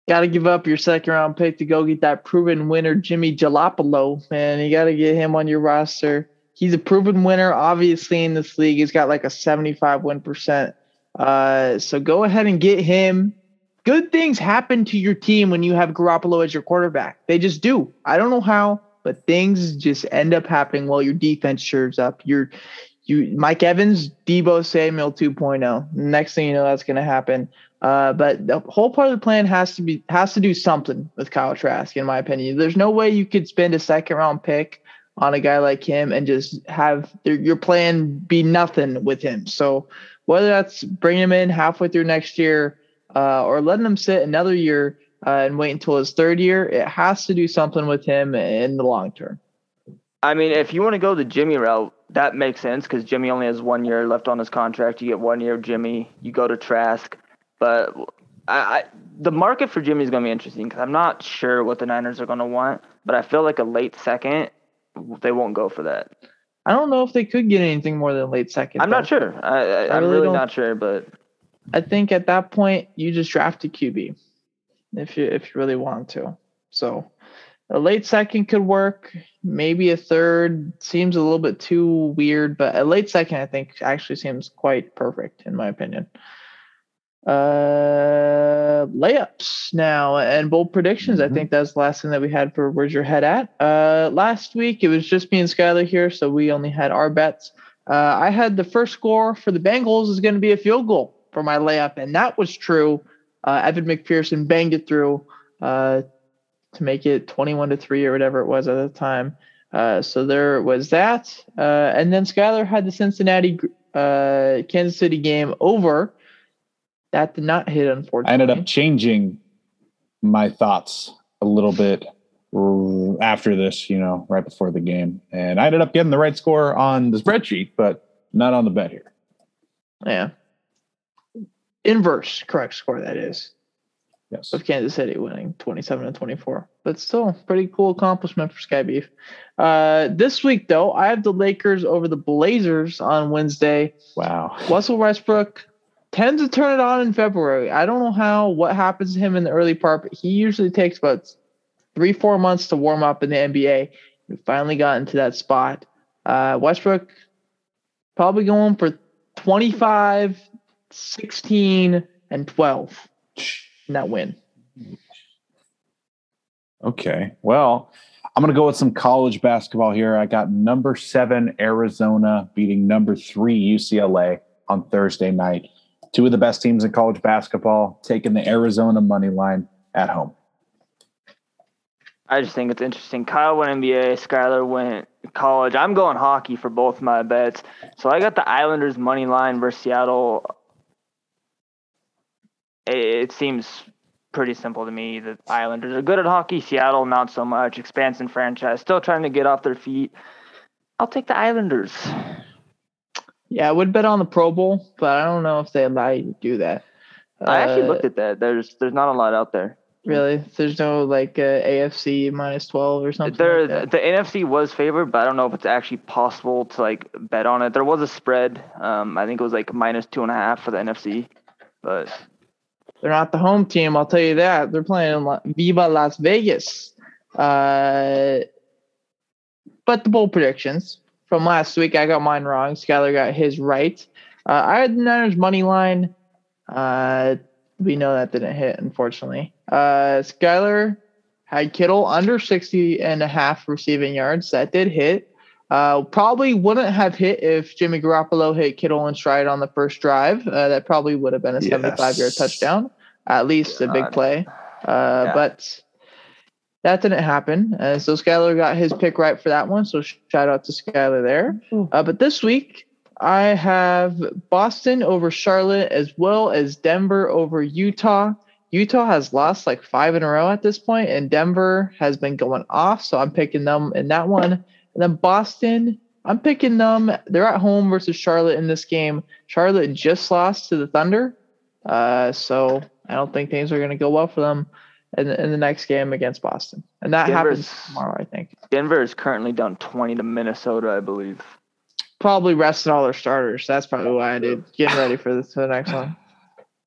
Got to give up your second-round pick to go get that proven winner, Jimmy Garoppolo. Man, you got to get him on your roster. He's a proven winner, obviously, in this league. He's got like a 75 win percent. So go ahead and get him. Good things happen to your team when you have Garoppolo as your quarterback. They just do. I don't know how, but things just end up happening while your defense cheers up. You Mike Evans, Deebo Samuel 2.0. Next thing you know, that's going to happen. But the whole part of the plan has to do something with Kyle Trask, in my opinion. There's no way you could spend a second-round pick on a guy like him and just have your plan be nothing with him. So whether that's bringing him in halfway through next year or letting him sit another year and wait until his third year, it has to do something with him in the long term. I mean, if you want to go the Jimmy route, that makes sense because Jimmy only has 1 year left on his contract. You get 1 year of Jimmy, you go to Trask. But the market for Jimmy is going to be interesting because I'm not sure what the Niners are going to want, but I feel like a late second, they won't go for that. I don't know if they could get anything more than a late second. I'm not sure. I'm really not sure, but I think at that point you just draft a QB if you really want to. So a late second could work. Maybe a third seems a little bit too weird, but a late second I think actually seems quite perfect in my opinion. Layups now and bold predictions. I think that's the last thing that we had for Where's Your Head At. Last week it was just me and Skylar here, so we only had our bets. I had the first score for the Bengals is going to be a field goal for my layup, and that was true. Evan McPherson banged it through to make it 21-3 or whatever it was at the time. So there was that. And then Skylar had the Cincinnati Kansas City game over. That did not hit, unfortunately. I ended up changing my thoughts a little bit after this, right before the game. And I ended up getting the right score on the spreadsheet, but not on the bet here. Yeah. Inverse correct score, that is. Yes. Of Kansas City winning 27-24. But still, pretty cool accomplishment for Sky Beef. This week, though, I have the Lakers over the Blazers on Wednesday. Wow. Russell Westbrook tends to turn it on in February. I don't know what happens to him in the early part, but he usually takes about 3-4 months to warm up in the NBA. We finally got into that spot. Westbrook probably going for 25, 16, and 12 in that win. Okay. Well, I'm going to go with some college basketball here. I got number 7 Arizona beating number 3 UCLA on Thursday night. Two of the best teams in college basketball taking the Arizona money line at home. I just think it's interesting. Kyle went NBA, Skylar went college. I'm going hockey for both my bets. So I got the Islanders money line versus Seattle. It seems pretty simple to me. The Islanders are good at hockey. Seattle, not so much. Expansion franchise, still trying to get off their feet. I'll take the Islanders. Yeah, I would bet on the Pro Bowl, but I don't know if they allow you to do that. I actually looked at that. There's not a lot out there. Really? There's no like AFC -12 or something. There, like the NFC was favored, but I don't know if it's actually possible to like bet on it. There was a spread. I think it was like -2.5 for the NFC, but they're not the home team. I'll tell you that. They're playing Viva Las Vegas. But the bowl predictions. From last week, I got mine wrong. Skylar got his right. I had the Niners money line. We know that didn't hit, unfortunately. Skylar had Kittle under 60.5 receiving yards. That did hit. Probably wouldn't have hit if Jimmy Garoppolo hit Kittle in stride on the first drive. That probably would have been a 75-yard touchdown, at least a big play. But that didn't happen. So Skylar got his pick right for that one. So shout out to Skylar there. But this week I have Boston over Charlotte as well as Denver over Utah. Utah has lost like 5 in a row at this point, and Denver has been going off. So I'm picking them in that one. And then Boston I'm picking them. They're at home versus Charlotte in this game. Charlotte just lost to the Thunder, so I don't think things are going to go well for them in the next game against Boston. And that happens tomorrow, I think. Denver is currently down 20 to Minnesota, I believe. Probably rested all their starters. That's probably why I did. Getting ready for this for the next one.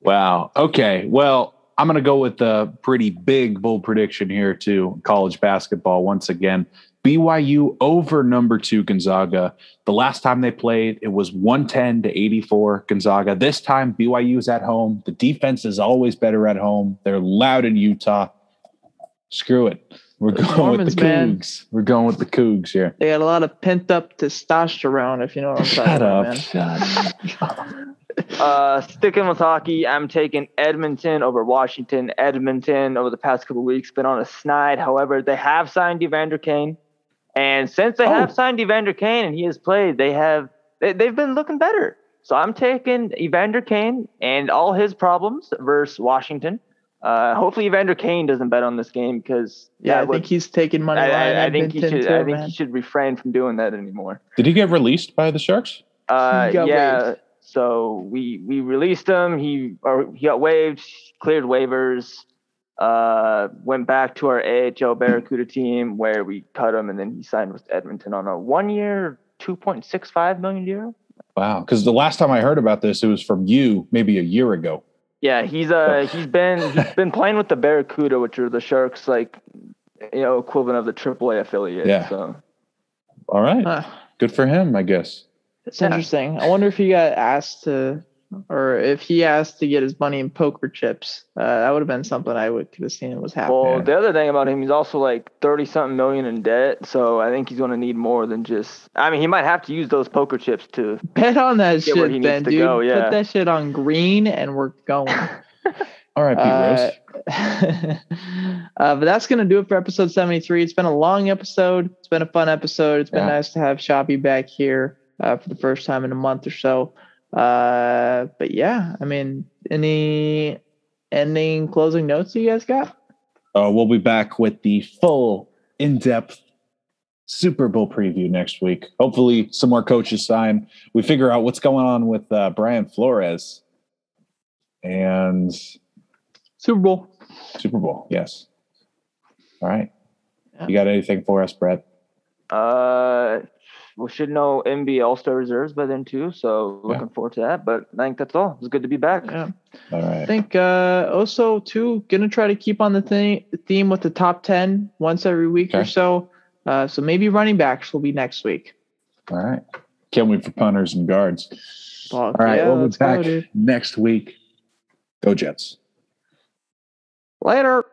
Wow. Okay. Well, I'm going to go with a pretty big bold prediction here to college basketball once again. BYU over #2 Gonzaga. The last time they played, it was 110 to 84 Gonzaga. This time, BYU is at home. The defense is always better at home. They're loud in Utah. Screw it. We're going with the Cougs. We're going with the Cougs here. They got a lot of pent-up testosterone, if you know what I'm saying. Shut up. Sticking with hockey, I'm taking Edmonton over Washington. Edmonton, over the past couple of weeks, been on a snide. However, they have signed Evander Kane. And since they have signed Evander Kane and he has played, they've been looking better. So I'm taking Evander Kane and all his problems versus Washington. Hopefully Evander Kane doesn't bet on this game because I think he's taking money. I think he should refrain from doing that anymore. Did he get released by the Sharks? Waived. So we released him. He got waived, cleared waivers. Went back to our AHL Barracuda team where we cut him, and then he signed with Edmonton on a 1 year, €2.65 million. Wow! Because the last time I heard about this, it was from you, maybe a year ago. Yeah, he's been playing with the Barracuda, which are the Sharks, equivalent of the AAA affiliate. Yeah. So. All right. Good for him, I guess. It's interesting. I wonder if he got asked to. Or if he asked to get his money in poker chips, that would have been something I could have seen it was happening. Well, the other thing about him, he's also like 30-something million in debt, so I think he's going to need more than just – I mean, he might have to use those poker chips to bet on that shit, where he needs to go. Yeah. Put that shit on green, and we're going. All right, Pete Rose. But that's going to do it for episode 73. It's been a long episode. It's been a fun episode. It's been nice to have Shoppy back here for the first time in a month or so. But yeah, I mean, any ending closing notes you guys got? We'll be back with the full in-depth Super Bowl preview next week. Hopefully some more coaches sign. We figure out what's going on with Brian Flores and Super Bowl. Yes. All right. Yeah. You got anything for us, Brett? We should know NBA All-Star reserves by then too, so looking forward to that. But I think that's all. It's good to be back. Yeah. All right. I think also too gonna try to keep on the theme with the top 10 once every week or so. So maybe running backs will be next week. All right. Can't wait for punters and guards. All right, we'll be back next week. Go Jets. Later.